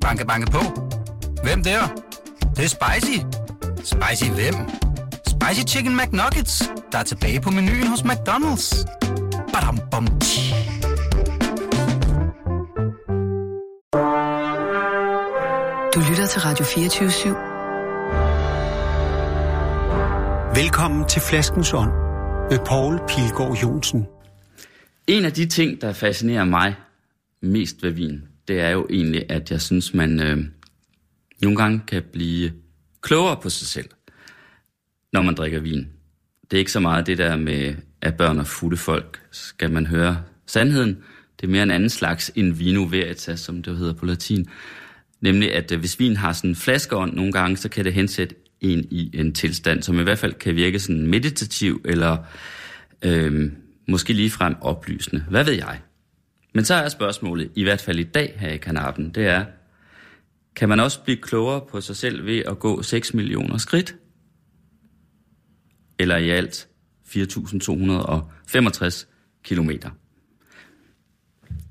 Banke, banke på. Hvem der? Det er spicy. Spicy hvem? Spicy Chicken McNuggets, der er tilbage på menuen hos McDonald's. Badum, bom, du lytter til Radio 24/7. Velkommen til Flaskens Ånd med Poul Pilgaard Jonsen. En af de ting, der fascinerer mig mest ved vin, det er jo egentlig, at jeg synes, man nogle gange kan blive klogere på sig selv, når man drikker vin. Det er ikke så meget det der med, at børn og fulde folk skal man høre sandheden. Det er mere en anden slags end vino veritas, som det hedder på latin. Nemlig, at hvis vin har sådan en flaskeånd nogle gange, så kan det hensætte en i en tilstand, som i hvert fald kan virke sådan meditativ, eller måske ligefrem oplysende. Hvad ved jeg? Men så er spørgsmålet, i hvert fald i dag her i Kanapen, det er, kan man også blive klogere på sig selv ved at gå 6 millioner skridt? Eller i alt 4.265 kilometer.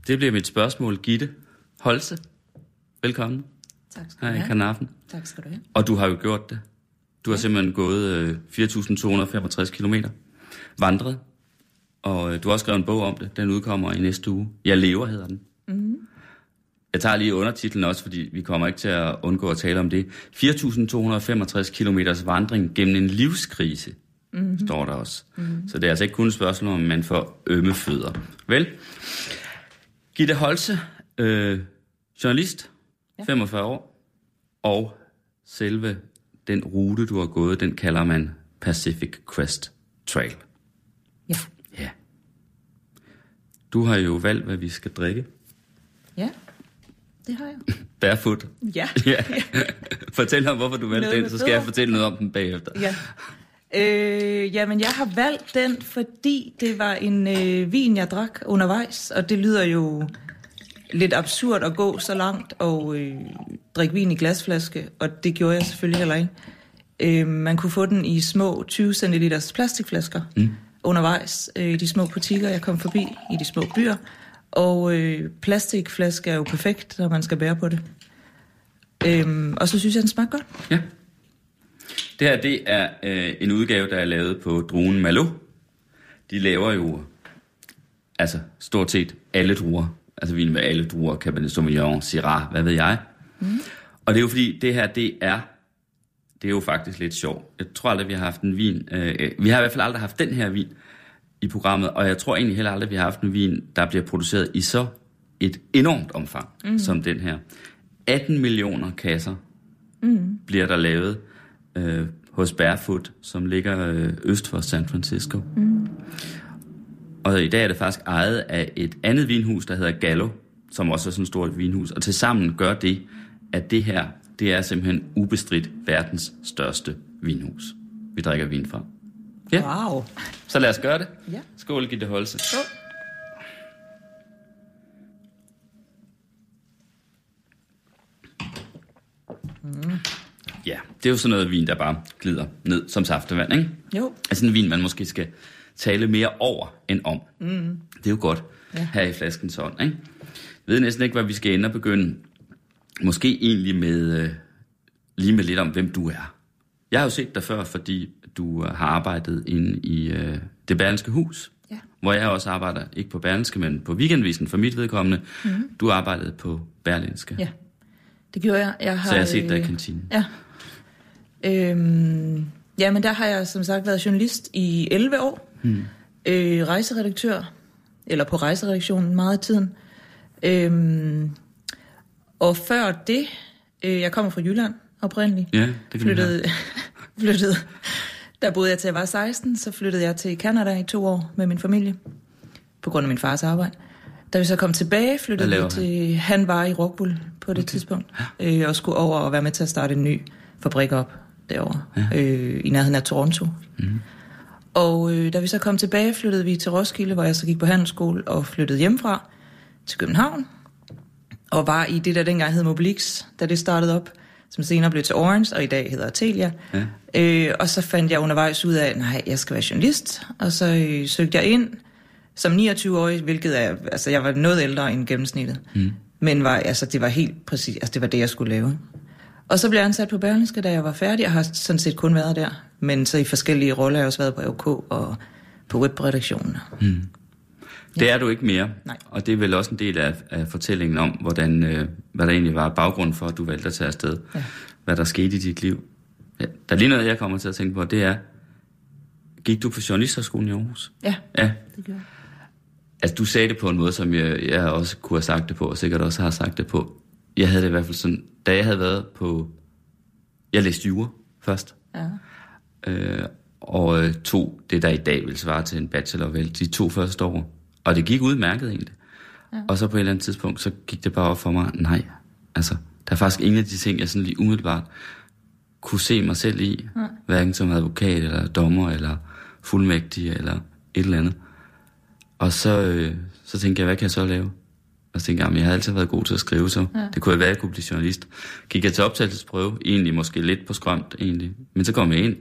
Det bliver mit spørgsmål, Gitte Holse. Velkommen. Tak skal du have. Her i Kanapen. Tak skal du have. Og du har jo gjort det. Du har simpelthen gået 4.265 kilometer, vandret, og du har også skrevet en bog om det. Den udkommer i næste uge. Jeg lever, hedder den. Mm-hmm. Jeg tager lige undertitlen også, fordi vi kommer ikke til at undgå at tale om det. 4.265 kilometers vandring gennem en livskrise, står der også. Mm-hmm. Så det er altså ikke kun et spørgsmål, om man får ømme fødder. Vel, Gitte Holse, journalist, 45 år, og selve den rute, du har gået, den kalder man Pacific Crest Trail. Ja. Ja. Du har jo valgt, hvad vi skal drikke. Ja. Det har jeg. Barefoot. Ja. Fortæl om, hvorfor du valgte den, så skal jeg fortælle noget om den bagefter. Ja. Jamen, jeg har valgt den, fordi det var en vin, jeg drak undervejs, og det lyder jo lidt absurd at gå så langt og drikke vin i glasflaske, og det gjorde jeg selvfølgelig heller ikke. Man kunne få den i små 20 centiliters plastikflasker undervejs i de små butikker, jeg kom forbi i de små byer. Og plastikflaske er jo perfekt, når man skal bære på det. Og så synes jeg, den smager godt. Ja. Det her, det er en udgave, der er lavet på druen Merlot. De laver jo altså stort set alle druer. Altså vin med alle druer, Cabernet Sauvignon, Syrah, hvad ved jeg. Mm. Og det er jo fordi, det her, det er jo faktisk lidt sjovt. Jeg tror aldrig, vi har haft en vin. Vi har i hvert fald aldrig haft den her vin i programmet, og jeg tror egentlig heller aldrig, vi har haft en vin, der bliver produceret i så et enormt omfang som den her. 18 millioner kasser bliver der lavet hos Barefoot, som ligger øst for San Francisco. Mm. Og i dag er det faktisk ejet af et andet vinhus, der hedder Gallo, som også er sådan et stort vinhus, og tilsammen gør det, at det her, det er simpelthen ubestridt verdens største vinhus, vi drikker vin fra. Ja. Wow. Så lad os gøre det. Ja. Skål, Gitte Holse. Skål. Mm. Ja, det er jo sådan noget vin, der bare glider ned som saftevand, ikke? Jo. Altså en vin, man måske skal tale mere over end om. Mm. Det er jo godt her i Flaskens Ånd, ikke? Jeg ved næsten ikke, hvad vi skal ende og begynde. Måske egentlig med lige med lidt om, hvem du er. Jeg har jo set dig før, fordi du har arbejdet inde i det Berlingske hus, hvor jeg også arbejder, ikke på Berlingske, men på Weekendavisen for mit vedkommende. Mm-hmm. Du arbejdede på Berlingske. Ja, det gjorde jeg. Så jeg har set dig i kantinen. Ja. Men der har jeg som sagt været journalist i 11 år. Rejseredaktør, eller på rejseredaktionen meget af tiden. Og før det, jeg kommer fra Jylland oprindeligt. Ja, det kan flyttede. Der boede jeg til, jeg var 16, så flyttede jeg til Canada i 2 år med min familie, på grund af min fars arbejde. Da vi så kom tilbage, flyttede jeg til, han var i Rockwool på det tidspunkt, og skulle over og være med til at starte en ny fabrik op derovre, i nærheden af Toronto. Mm. Og da vi så kom tilbage, flyttede vi til Roskilde, hvor jeg så gik på handelsskole og flyttede hjemmefra til København, og var i det, der dengang hed Mobilix, da det startede op, som senere blev til Orange, og i dag hedder Atelia. Ja. Og så fandt jeg undervejs ud af, nej, jeg skal være journalist. Og så søgte jeg ind som 29-årig, hvilket jeg var noget ældre end gennemsnittet. Men var, altså, det var helt præcis, altså, det var det, jeg skulle lave. Og så blev jeg ansat på Berlingske, da jeg var færdig, og har sådan set kun været der. Men så i forskellige roller har jeg også været på IHK og på webredaktionen. Hmm. Det er du ikke mere. Nej. Og det er vel også en del af fortællingen om, hvordan, hvad der egentlig var baggrunden for, at du valgte at tage afsted. Ja. Hvad der skete i dit liv. Ja. Der er lige noget, jeg kommer til at tænke på, det er, gik du på journalisterskolen i Aarhus? Ja, det gjorde jeg. Altså, du sagde det på en måde, som jeg også kunne have sagt det på, og sikkert også har sagt det på. Jeg havde det i hvert fald sådan, da jeg havde været på... Jeg læste jura først. Ja. Og tog det, der i dag vil svare til en bachelor, vel, de 2 første år. Og det gik udmærket egentlig. Ja. Og så på et eller andet tidspunkt, så gik det bare op for mig, nej, altså, der er faktisk ingen af de ting, jeg sådan lige umiddelbart kunne se mig selv i. Nej. Hverken som advokat, eller dommer, eller fuldmægtig, eller et eller andet. Og så tænkte jeg, hvad kan jeg så lave? Og så tænkte jeg, men jeg havde altid været god til at skrive, så det kunne jeg være, at jeg kunne blive journalist. Gik jeg til optagelsesprøve, egentlig måske lidt på skrømt egentlig, men så kom jeg ind,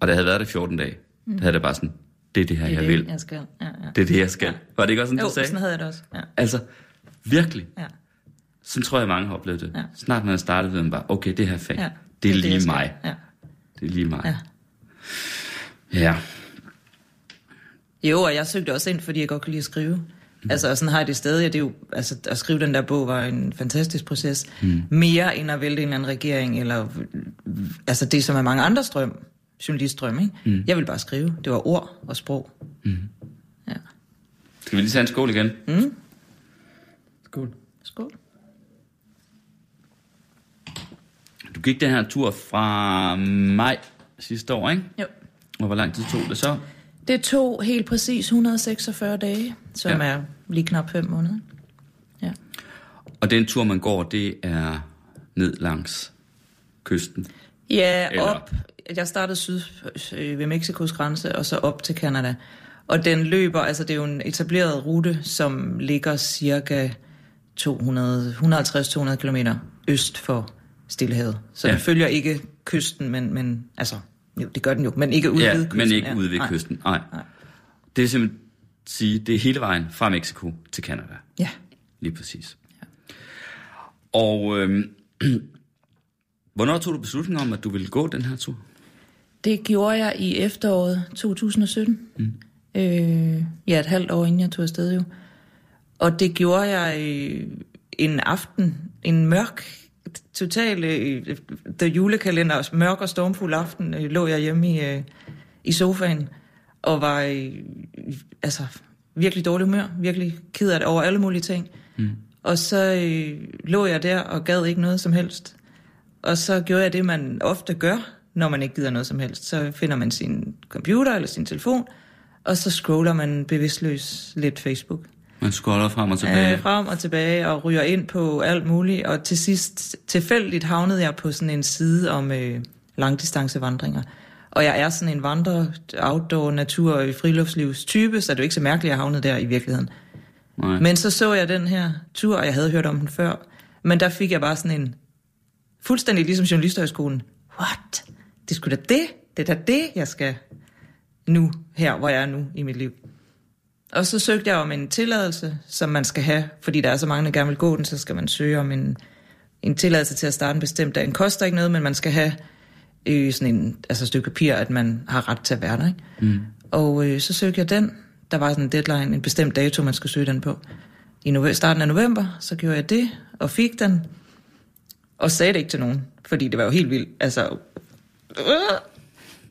og da jeg havde været der 14 dage, der havde det bare sådan, det er det her, det er jeg vil. Jeg skal. Ja. Det er det, jeg skal. Ja. Var det ikke også sådan, du sagde? Jo, sådan havde jeg det også. Ja. Altså, virkelig. Ja. Sådan tror jeg, mange har oplevet det. Ja. Snart man har startet, ved man bare, okay, det her fag, det er lige mig. Ja. Det er lige mig. Ja. Jo, og jeg søgte også ind, fordi jeg godt kunne lide at skrive. Altså, og sådan har jeg det stadig, og det er jo, altså, at skrive den der bog var en fantastisk proces. Mere end at vælte en eller anden regering, eller altså det, som er mange andres drøm, journalistdrøm, ikke? Jeg ville bare skrive. Det var ord og sprog. Ja. Skal vi lige tage en skål igen? Skål. Skål. Du gik den her tur fra maj sidste år, ikke? Jo. Og hvor lang tid tog det så? Det tog helt præcis 146 dage, som er lige knap 5 måneder. Ja. Og den tur, man går, det er ned langs kysten? Ja, eller? Op. Jeg startede syd ved Mexikos grænse, og så op til Canada. Og den løber, altså det er jo en etableret rute, som ligger cirka 150-200 kilometer øst for Stillehavet. Så den følger ikke kysten, men altså... Jo, det gør den jo, men ikke ude ved kysten. Men ikke ude ved kysten, nej. Det er simpelthen at sige, det er hele vejen fra Mexico til Canada. Ja. Lige præcis. Ja. Og hvornår tog du beslutningen om, at du ville gå den her tur? Det gjorde jeg i efteråret 2017. Et halvt år inden jeg tog afsted jo. Og det gjorde jeg en aften, en mørk totalt julekalender, mørk og stormfuld aften, lå jeg hjemme i sofaen og var altså virkelig dårlig humør, virkelig ked af det over alle mulige ting. Og så lå jeg der og gad ikke noget som helst. Og så gjorde jeg det, man ofte gør, når man ikke gider noget som helst. Så finder man sin computer eller sin telefon, og så scroller man bevidstløs lidt Facebook. Man scroller frem og tilbage. Frem og tilbage og ryger ind på alt muligt. Og til sidst, tilfældigt havnede jeg på sådan en side om langdistancevandringer. Og jeg er sådan en vandrer, outdoor, natur og friluftslivs type, så det er jo ikke så mærkeligt, at jeg havnede der i virkeligheden. Nej. Men så jeg den her tur, og jeg havde hørt om den før. Men der fik jeg bare sådan en, fuldstændig ligesom journalisterhøjskolen, what? Det er sgu da det? Det er da det, jeg skal nu, her hvor jeg er nu i mit liv. Og så søgte jeg om en tilladelse, som man skal have, fordi der er så mange, der gerne vil gå den, så skal man søge om en tilladelse til at starte en bestemt dag. Den koster ikke noget, men man skal have sådan en, altså et stykke papir, at man har ret til at være der. Ikke? Og så søgte jeg den. Der var sådan en deadline, en bestemt dato, man skulle søge den på. I starten af november, så gjorde jeg det, og fik den. Og sagde det ikke til nogen, fordi det var jo helt vildt. Altså,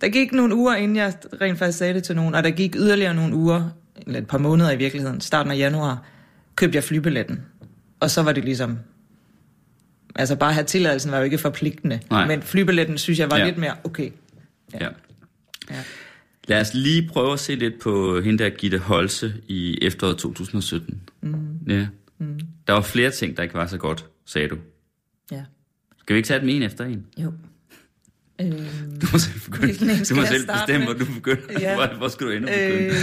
der gik nogle uger, inden jeg rent faktisk sagde det til nogen, og der gik yderligere nogle uger, eller et par måneder i virkeligheden, starten af januar, købte jeg flybilletten. Og så var det ligesom... Altså bare at have tilladelsen var jo ikke forpligtende. Nej. Men flybilletten, synes jeg, var lidt mere okay. Ja. Lad os lige prøve at se lidt på hende der Gitte Holse i efteråret 2017. Ja. Der var flere ting, der ikke var så godt, sagde du. Ja. Skal vi ikke tage dem en efter en? Jo. Du må selv bestemme, hvor du begynder. Hvor skal du endnu begynde?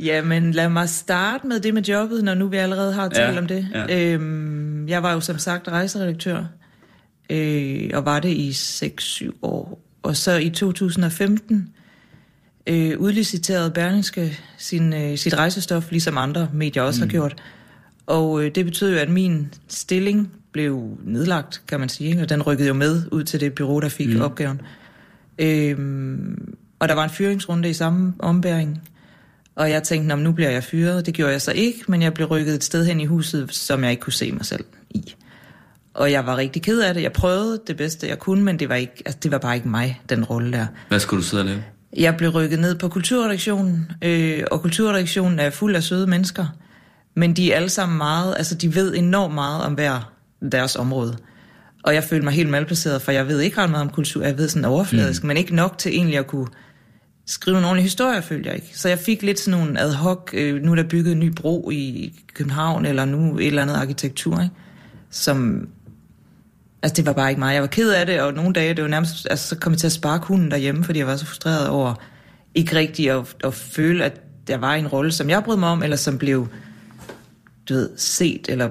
Ja, men lad mig starte med det med jobbet, når nu vi allerede har talt om det. Ja. Jeg var jo som sagt rejseredaktør, og var det i 6-7 år. Og så i 2015 udliciterede Berlingske sit rejsestof, ligesom andre medier også har gjort. Og det betød jo, at min stilling blev nedlagt, kan man sige. Og den rykkede jo med ud til det bureau, der fik opgaven. Og der var en fyringsrunde i samme ombæring. Og jeg tænkte, nu bliver jeg fyret. Det gjorde jeg så ikke, men jeg blev rykket et sted hen i huset, som jeg ikke kunne se mig selv i. Og jeg var rigtig ked af det. Jeg prøvede det bedste, jeg kunne, men det var, ikke, altså, det var bare ikke mig, den rolle der. Hvad skulle du sidde og lave? Jeg blev rykket ned på kulturredaktionen, og kulturredaktionen er fuld af søde mennesker. Men de er alle sammen meget, altså de ved enormt meget om hver deres område. Og jeg følte mig helt malplaceret, for jeg ved ikke ret meget om kultur. Jeg ved sådan overfladisk, men ikke nok til egentlig at kunne skrive en ordentlig historie, følte jeg ikke. Så jeg fik lidt sådan nogle ad hoc, nu er der bygget en ny bro i København, eller nu et eller andet arkitektur, ikke? Som... Altså, det var bare ikke mig. Jeg var ked af det, og nogle dage, det var nærmest... Altså, så kom jeg til at sparke hunden derhjemme, fordi jeg var så frustreret over ikke rigtig at føle, at der var en rolle, som jeg brød mig om, eller som blev, du ved, set, eller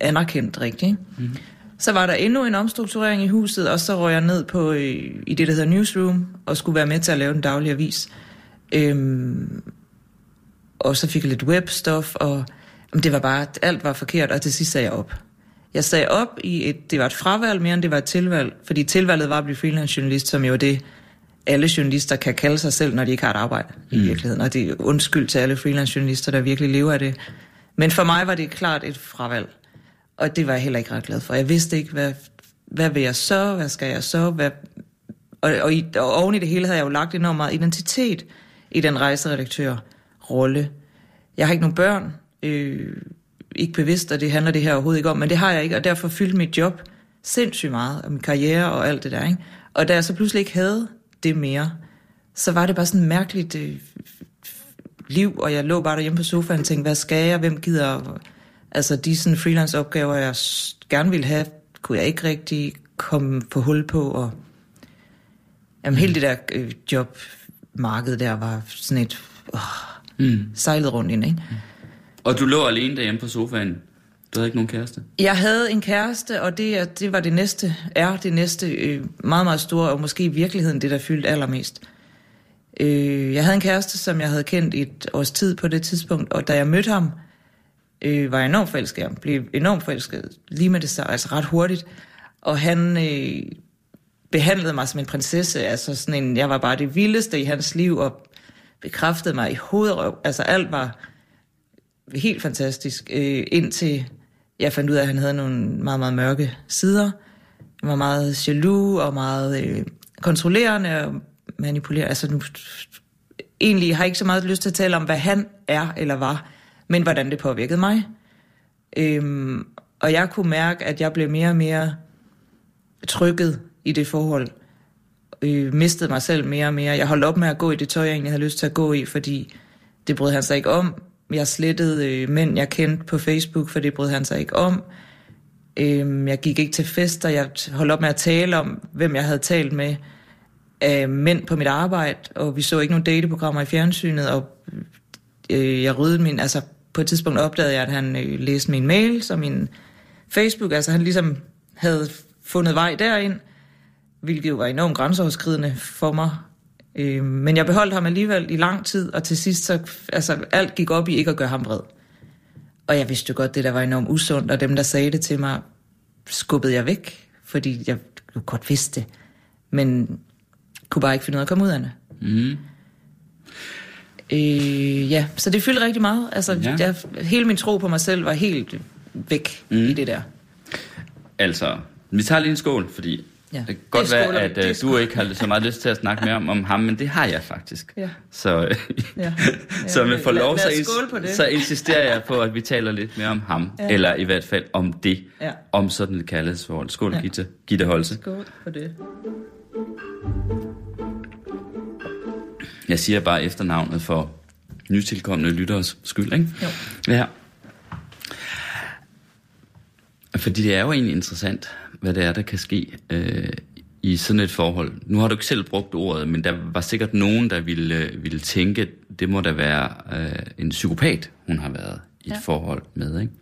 anerkendt rigtigt. Mm. Så var der endnu en omstrukturering i huset, og så røg jeg ned på, i det, der hedder Newsroom, og skulle være med til at lave den daglige avis. Og så fik jeg lidt webstof, og det var bare... Alt var forkert, og til sidst sagde jeg op. Jeg sagde op i det var et fravalg mere end det var et tilvalg, fordi tilvalget var at blive freelancejournalist, som jo er det, alle journalister kan kalde sig selv, når de ikke har et arbejde i virkeligheden. Og det er undskyld til alle freelancejournalister, der virkelig lever af det. Men for mig var det klart et fravalg, og det var jeg heller ikke ret glad for. Jeg vidste ikke, hvad vil jeg så, hvad skal jeg så, og oven i det hele havde jeg jo lagt enormt meget identitet i den rejseredaktør-rolle. Jeg har ikke nogen børn, ikke bevidst, og det handler det her overhovedet ikke om, men det har jeg ikke, og derfor fyldte mit job sindssygt meget, og min karriere og alt det der, ikke? Og da jeg så pludselig ikke havde det mere, så var det bare sådan et mærkeligt liv, og jeg lå bare derhjemme på sofaen og tænkte, hvad skal jeg, hvem gider, altså de sådan freelance-opgaver, jeg gerne ville have, kunne jeg ikke rigtig komme på hul på, og jamen hele det der jobmarked der var sådan et sejlet rundt ind, ikke? Og du lå alene derhjemme på sofaen. Du havde ikke nogen kæreste? Jeg havde en kæreste, og det var det næste meget, meget store, og måske i virkeligheden det, der fyldte allermest. Jeg havde en kæreste, som jeg havde kendt i et års tid på det tidspunkt, og da jeg mødte ham, var jeg enormt forelsket. Jeg blev enormt forelsket, lige med det så, altså ret hurtigt. Og han behandlede mig som en prinsesse, altså sådan en, jeg var bare det vildeste i hans liv, og bekræftede mig i hovedrøv. Altså alt var... helt fantastisk, indtil jeg fandt ud af, at han havde nogle meget, meget mørke sider. Han var meget jaloux og meget kontrollerende og manipulerende. Altså nu egentlig har jeg ikke så meget lyst til at tale om, hvad han er eller var, men hvordan det påvirkede mig. Og jeg kunne mærke, at jeg blev mere og mere trykket i det forhold. Mistede mig selv mere og mere. Jeg holdt op med at gå i det tøj, jeg egentlig havde lyst til at gå i, fordi det brød han sig ikke om. Jeg slettede mænd, jeg kendte på Facebook, for det brød han sig ikke om. Jeg gik ikke til fester. Jeg holdt op med at tale om, hvem jeg havde talt med af mænd på mit arbejde. Og vi så ikke nogen dateprogrammer i fjernsynet. Og jeg ryddede min... Altså, på et tidspunkt opdagede jeg, at han læste min mail, som min Facebook. Altså, han ligesom havde fundet vej derind, hvilket jo var enormt grænseoverskridende for mig. Men jeg beholdt ham alligevel i lang tid, og til sidst så altså, alt gik op i ikke at gøre ham vred. Og jeg vidste jo godt, det der var enormt usundt, og dem, der sagde det til mig, skubbede jeg væk, fordi jeg jo godt vidste det, men kunne bare ikke finde ud af at komme ud af det. Ja, så det fyldte rigtig meget. Altså, ja. Hele min tro på mig selv var helt væk i det der. Altså, vi tager lige en skål, fordi... Ja. Det kan godt være, at du ikke har så meget lyst til at snakke mere om ham, men det har jeg faktisk. Ja. Så så med forlov, så insisterer jeg på, at vi taler lidt mere om ham, eller i hvert fald om det, om sådan et kærlighedsforhold. Skål, Gitte Holse. Skål for det. Jeg siger bare efternavnet for nytilkommende lytteres skyld, ikke? Jo. Ja. Fordi det er jo egentlig interessant, hvad det er, der kan ske i sådan et forhold. Nu har du ikke selv brugt ordet, men der var sikkert nogen, der ville tænke, det må da være en psykopat, hun har været i et forhold med, ikke?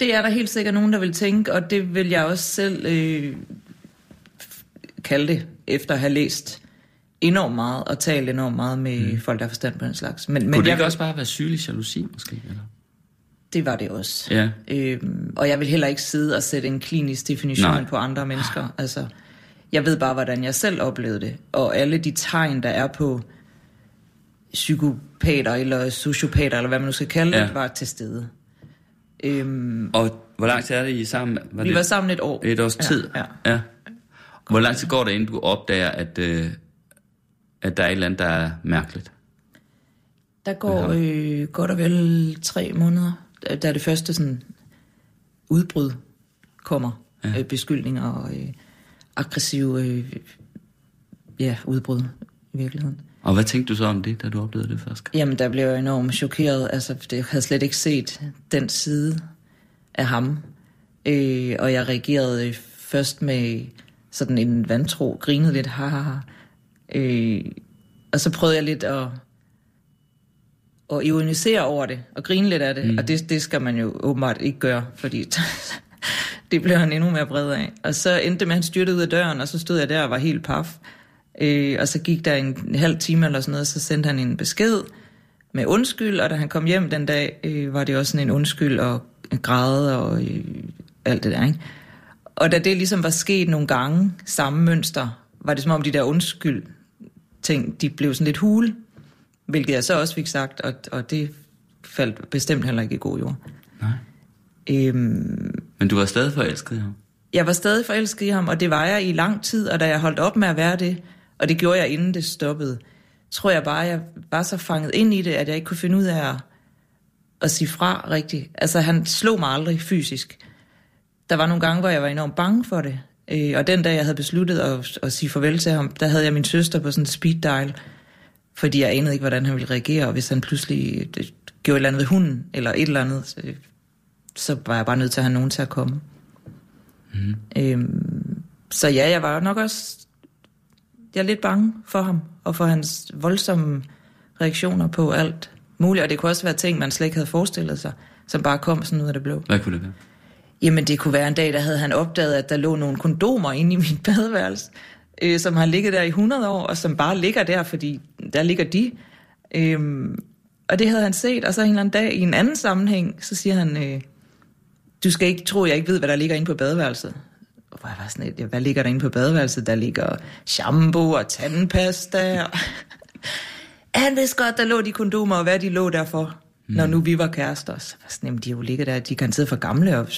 Det er der helt sikkert nogen, der vil tænke, og det vil jeg også selv kalde det, efter at have læst enormt meget og talt enormt meget med folk, der har forstand på den slags. Men kunne det ikke også bare være sygelig jalousi, måske? Eller? Det var det også. Ja. Og jeg vil heller ikke sidde og sætte en klinisk definition på andre mennesker. Altså, jeg ved bare, hvordan jeg selv oplevede det. Og alle de tegn, der er på psykopater eller sociopater, eller hvad man nu skal kalde det, var til stede. Og hvor lang tid er det, I sammen? Vi var sammen et år. Et års tid? Ja. Hvor lang tid går det, inden du opdager, at der er et eller andet, der er mærkeligt? Der går godt og vel 3 måneder, da det første sådan udbrud kommer. Ja. Beskyldninger og aggressive udbrud i virkeligheden. Og hvad tænkte du så om det, da du oplevede det først? Jamen, der blev jeg enormt chokeret. Altså, jeg havde slet ikke set den side af ham. Og jeg reagerede først med sådan en vantro, grinede lidt, haha. Og så prøvede jeg lidt at ironisere over det, og grine lidt af det. Og det skal man jo åbenbart ikke gøre, fordi det blev han endnu mere bred af. Og så endte det med, at han styrtede ud af døren, og så stod jeg der og var helt paf. Og så gik der en halv time eller sådan noget, og så sendte han en besked med undskyld, og da han kom hjem den dag, var det også sådan en undskyld og græde og alt det der, ikke? Og da det ligesom var sket nogle gange, samme mønster, var det som om de der undskyld ting, de blev sådan lidt hule, hvilket jeg så også fik sagt, og det faldt bestemt heller ikke i god jord. Nej. Men du var stadig forelsket i ham? Jeg var stadig forelsket i ham, og det var jeg i lang tid, og da jeg holdt op med at være det, og det gjorde jeg, inden det stoppede, tror jeg bare, jeg var så fanget ind i det, at jeg ikke kunne finde ud af at sige fra rigtigt. Altså, han slog mig aldrig fysisk. Der var nogle gange, hvor jeg var enormt bange for det, og den dag, jeg havde besluttet at sige farvel til ham, der havde jeg min søster på sådan en speed dial, fordi jeg anede ikke, hvordan han ville reagere, og hvis han pludselig gjorde et eller andet ved hunden, eller et eller andet, så var jeg bare nødt til at have nogen til at komme. Mm. Så ja, jeg var nok også lidt bange for ham, og for hans voldsomme reaktioner på alt muligt, og det kunne også være ting, man slet ikke havde forestillet sig, som bare kom sådan ud af det blå. Hvad kunne det være? Jamen, det kunne være en dag, der havde han opdaget, at der lå nogle kondomer inde i mit badeværelse, som har ligget der i 100 år, og som bare ligger der, fordi der ligger de. Og det havde han set, og så en eller anden dag i en anden sammenhæng, så siger han, du skal ikke tro, jeg ikke ved, hvad der ligger inde på badeværelset. Hvor jeg var sådan et, hvad ligger der inde på badeværelset? Der ligger shampoo og tandpasta. Og han vidste godt, der lå de kondomer, og hvad de lå derfor, når nu vi var kærester. Så var sådan, de jo ligger der, de kan sidde for gamle og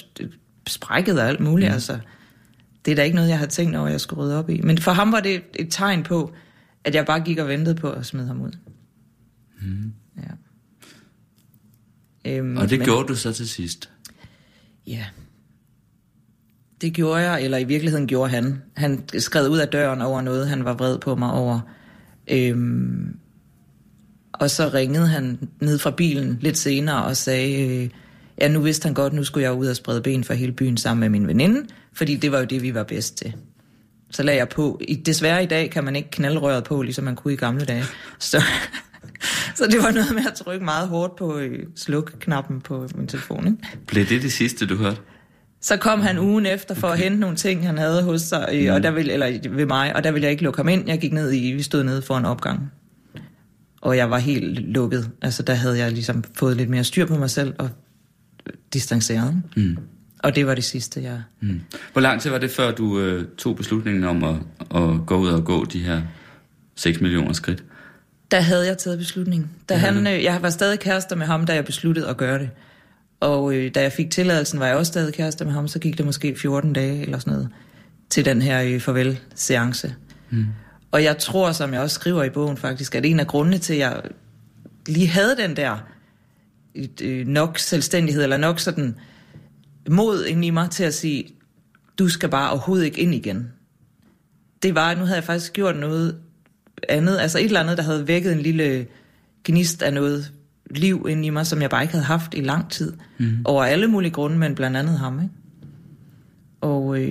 sprækket og alt muligt. Altså, det er da ikke noget, jeg havde tænkt over, jeg skulle rydde op i. Men for ham var det et tegn på, at jeg bare gik og ventede på at smide ham ud. Ja. Og det gjorde du så til sidst? Ja, det gjorde jeg, eller i virkeligheden gjorde han. Han skred ud af døren over noget, han var vred på mig over. Og så ringede han ned fra bilen lidt senere og sagde, ja, nu vidste han godt, nu skulle jeg ud og sprede ben for hele byen sammen med min veninde, fordi det var jo det, vi var bedst til. Så lagde jeg på. Desværre i dag kan man ikke knalde røret på, ligesom man kunne i gamle dage. Så det var noget med at trykke meget hårdt på sluk-knappen på min telefon, ikke? Blev det det sidste, du hørte? Så kom han ugen efter for at hente nogle ting, han havde hos sig, og der ville, eller ved mig, og der ville jeg ikke lukke ham ind. Jeg gik ned vi stod nede for en opgang, og jeg var helt lukket. Altså, der havde jeg ligesom fået lidt mere styr på mig selv og distanceret. Og det var det sidste, jeg... Hvor lang tid var det, før du tog beslutningen om at gå ud og gå de her 6 millioner skridt? Der havde jeg taget beslutningen. Jeg var stadig kærester med ham, da jeg besluttede at gøre det. Og da jeg fik tilladelsen, var jeg også stadig kærester med ham, så gik det måske 14 dage eller sådan noget, til den her farvel-seance. Og jeg tror, som jeg også skriver i bogen faktisk, at en af grundene til, at jeg lige havde den der nok selvstændighed, eller nok sådan mod ind i mig til at sige, du skal bare overhovedet ikke ind igen. Det var, at nu havde jeg faktisk gjort noget andet, altså et eller andet, der havde vækket en lille gnist af noget liv inde i mig, som jeg bare ikke havde haft i lang tid. Over alle mulige grunde, men blandt andet ham, ikke? Og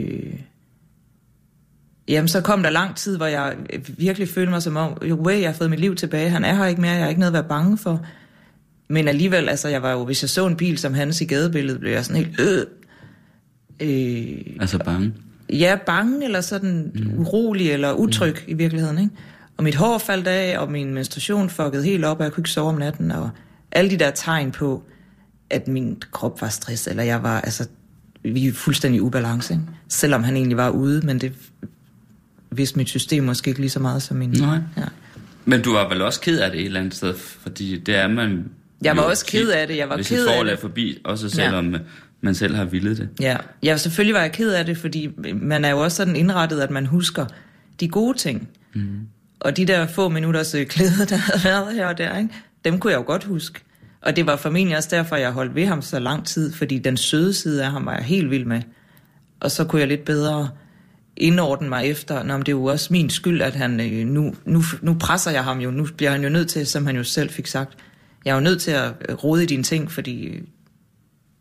jamen, så kom der lang tid, hvor jeg virkelig følte mig som om, jeg har fået mit liv tilbage, han er her ikke mere, jeg har ikke noget at være bange for. Men alligevel, altså, jeg var jo, hvis jeg så en bil som hans i gadebilledet, blev jeg sådan helt altså bange? Ja, bange, eller sådan urolig, eller utryg i virkeligheden, ikke? Og mit hår faldt af, og min menstruation fuckede helt op, og jeg kunne ikke sove om natten, og alle de der tegn på, at min krop var stress, eller jeg var, altså, vi er fuldstændig ubalance, ikke? Selvom han egentlig var ude, men det vidste mit system måske ikke lige så meget som min. Nej. Ja. Men du var vel også ked af det et eller andet sted, fordi det er man... Jeg var også ked af det, hvis et forhold er forbi, også selvom man selv har villet det. Ja. Ja, selvfølgelig var jeg ked af det, fordi man er jo også sådan indrettet, at man husker de gode ting. Mm. Og de der få minutters glæder, der havde været her og der, ikke? Dem kunne jeg jo godt huske. Og det var formentlig også derfor, jeg holdt ved ham så lang tid, fordi den søde side af ham var jeg helt vild med. Og så kunne jeg lidt bedre indordne mig efter, nå, men det er jo også min skyld, at han nu presser jeg ham jo, nu bliver han jo nødt til, som han jo selv fik sagt, jeg er jo nødt til at rode i dine ting, fordi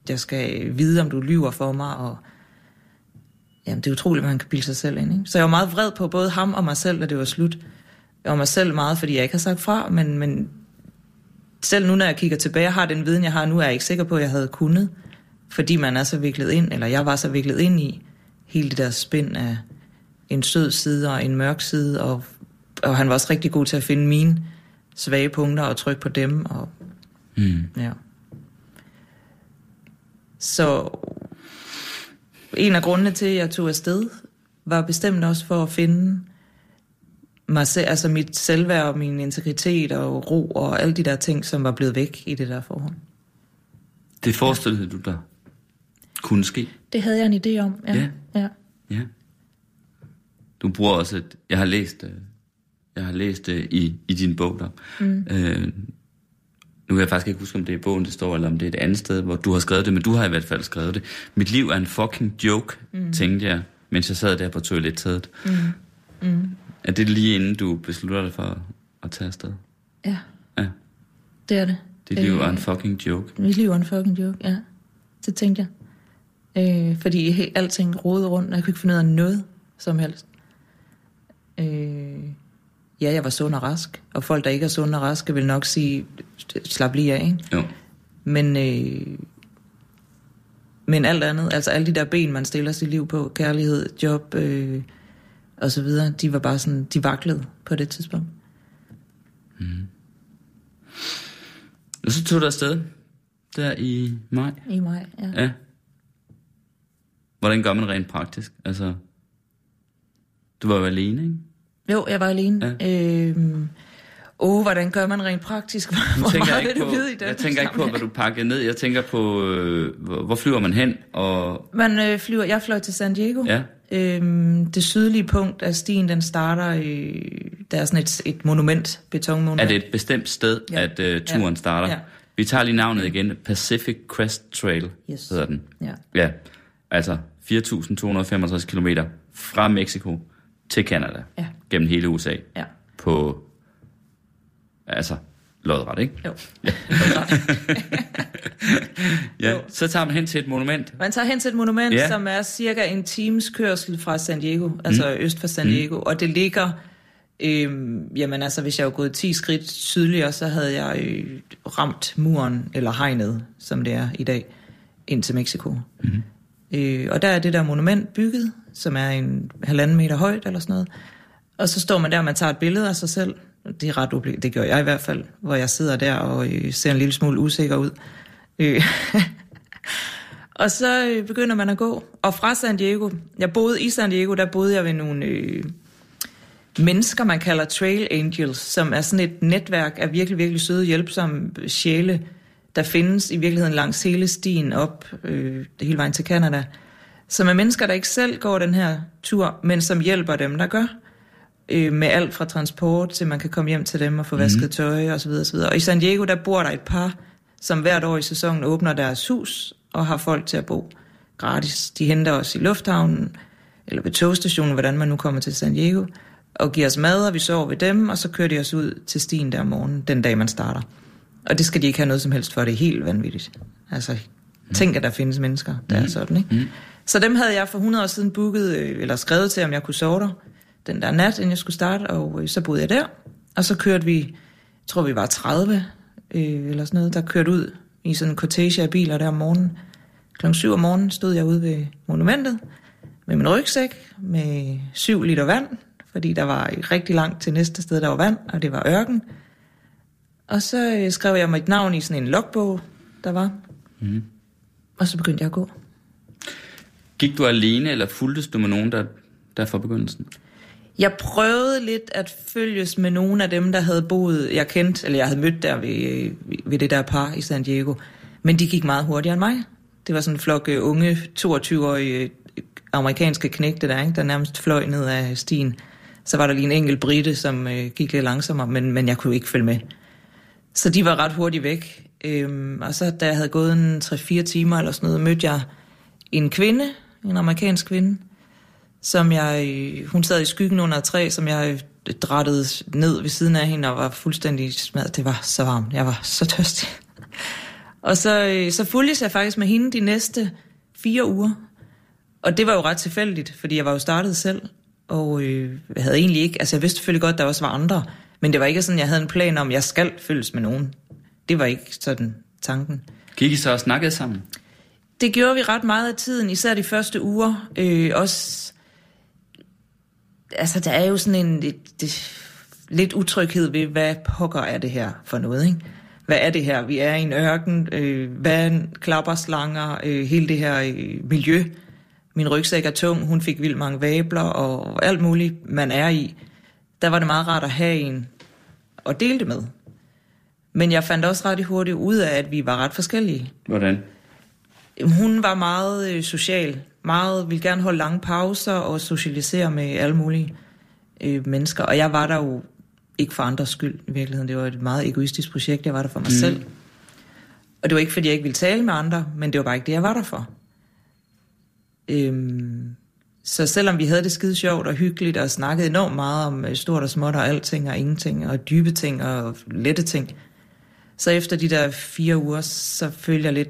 jeg skal vide, om du lyver for mig, og jamen, det er utroligt, hvad han kan bilde sig selv ind, ikke? Så jeg var meget vred på både ham og mig selv, da det var slut. Jeg var mig selv meget, fordi jeg ikke har sagt fra, men selv nu, når jeg kigger tilbage, jeg har den viden, jeg har nu, er jeg ikke sikker på, at jeg havde kunnet, fordi man er så viklet ind, eller jeg var så viklet ind i hele det der spind af en sød side og en mørk side, og han var også rigtig god til at finde mine svage punkter og trykke på dem. Og, ja. Så en af grundene til, at jeg tog afsted, var bestemt også for at finde mig selv, altså mit selvværd og min integritet og ro og alle de der ting, som var blevet væk i det der forhold. Det forestillede du dig kunne ske? Det havde jeg en idé om, ja. Ja. Du bruger også et... Jeg har læst det i din bog der. Nu kan jeg faktisk ikke huske, om det er bogen, det står, eller om det er et andet sted, hvor du har skrevet det, men du har i hvert fald skrevet det. Mit liv er en fucking joke, tænkte jeg, mens jeg sad der på toilettet. Er det lige inden du beslutter dig for at tage afsted? Ja. Det er det. Dit liv er en fucking joke. Mit liv er en fucking joke, ja. Det tænkte jeg. Fordi alting rodede rundt, og jeg kunne ikke finde ud af noget som helst. Ja, jeg var sund og rask, og folk, der ikke er sund og raske, vil nok sige, slap lige af, ikke? Jo. Men alt andet, altså alle de der ben, man stiller sit liv på, kærlighed, job og så videre, de var bare sådan, de vaklede på det tidspunkt. Og så tog du afsted, der i maj? I maj, ja. Hvordan gør man rent praktisk? Altså, du var jo alene, ikke? Jo, jeg var alene. Hvordan gør man rent praktisk? Jeg tænker ikke på, hvad du pakkede ned. Jeg tænker på, hvor flyver man hen? Og... Jeg fløj til San Diego. Ja. Det sydlige punkt af stien, den starter i... Der er sådan et monument, betonmonument. Er det et bestemt sted, at turen starter? Ja. Vi tager lige navnet igen. Pacific Crest Trail hedder den. Ja. Altså 4.265 kilometer fra Mexico til Canada, gennem hele USA, på, altså, lodret, ikke? Jo, Så tager man hen til et monument. Man tager hen til et monument, som er cirka en times kørsel fra San Diego, altså øst for San Diego, og det ligger, hvis jeg var gået 10 skridt sydligere, så havde jeg ramt muren, eller hegnet, som det er i dag, ind til Mexico. Og der er det der monument bygget, som er 1,5 meter højt eller sådan noget. Og så står man der, man tager et billede af sig selv. Det er ret ublik, det gør jeg i hvert fald, hvor jeg sidder der og ser en lille smule usikker ud. Og så begynder man at gå. Og fra San Diego, jeg boede i San Diego, der boede jeg ved nogle mennesker, man kalder Trail Angels, som er sådan et netværk af virkelig, virkelig søde, hjælpsomme sjæle, der findes i virkeligheden langs hele stien op, hele vejen til Canada, som er mennesker, der ikke selv går den her tur, men som hjælper dem, der gør, med alt fra transport, til man kan komme hjem til dem og få vasket tøj osv. Og i San Diego, der bor der et par, som hvert år i sæsonen åbner deres hus og har folk til at bo gratis. De henter os i lufthavnen, eller ved togstationen, hvordan man nu kommer til San Diego, og giver os mad, og vi sover ved dem, og så kører de os ud til stien der om morgenen, den dag man starter. Og det skal de ikke have noget som helst for, det er helt vanvittigt. Altså, tænk, at der findes mennesker, der er sådan, ikke? Så dem havde jeg for 100 år siden booket, eller skrevet til, om jeg kunne sove der den der nat, inden jeg skulle starte, og så boede jeg der. Og så kørte vi, jeg tror vi var 30, eller sådan noget, der kørte ud i sådan en cortege af biler der om morgenen. 7:00 om morgenen stod jeg ude ved monumentet, med min rygsæk, med 7 liter vand, fordi der var rigtig langt til næste sted, der var vand, og det var ørken. Og så skrev jeg mit navn i sådan en logbog, der var. Mm. Og så begyndte jeg at gå. Gik du alene, eller fulgtes du med nogen, der fra begyndelsen? Jeg prøvede lidt at følges med nogen af dem, der havde boet, jeg kendte, eller jeg havde mødt der ved det der par i San Diego. Men de gik meget hurtigere end mig. Det var sådan en flok unge, 22-årige amerikanske knægte der, ikke? Der nærmest fløj ned ad stien. Så var der lige en enkelt brite, som gik lidt langsommere, men jeg kunne ikke følge med. Så de var ret hurtigt væk. Og så da jeg havde gået en 3-4 timer eller sådan noget, mødte jeg en kvinde, en amerikansk kvinde, hun sad i skyggen under et træ, som jeg drattede ned ved siden af hende og var fuldstændig smadret. Det var så varmt. Jeg var så tørstig. Og så fulgte jeg faktisk med hende de næste 4 uger. Og det var jo ret tilfældigt, fordi jeg var jo startet selv. Og jeg havde egentlig ikke... Altså jeg vidste selvfølgelig godt, der også var andre. Men det var ikke sådan, jeg havde en plan om, jeg skal følges med nogen. Det var ikke sådan tanken. Gik I så og snakkede sammen? Det gjorde vi ret meget af tiden, især de første uger. Også... Altså, der er jo sådan en lidt utryghed ved, hvad pokker er det her for noget, ikke? Hvad er det her? Vi er i en ørken, vand, klapperslanger, hele det her miljø. Min rygsæk er tung, hun fik vildt mange væbler og alt muligt, man er i. Der var det meget rart at have en og dele det med. Men jeg fandt også ret hurtigt ud af, at vi var ret forskellige. Hvordan? Hun var meget social. Meget ville gerne holde lange pauser og socialisere med alle mulige mennesker. Og jeg var der jo ikke for andres skyld i virkeligheden. Det var et meget egoistisk projekt, jeg var der for mig selv. Og det var ikke, fordi jeg ikke ville tale med andre, men det var bare ikke det, jeg var der for. Så selvom vi havde det skide sjovt og hyggeligt og snakkede enormt meget om stort og småt og alting og ingenting og dybe ting og lette ting, så efter de der 4 uger, så følte jeg lidt,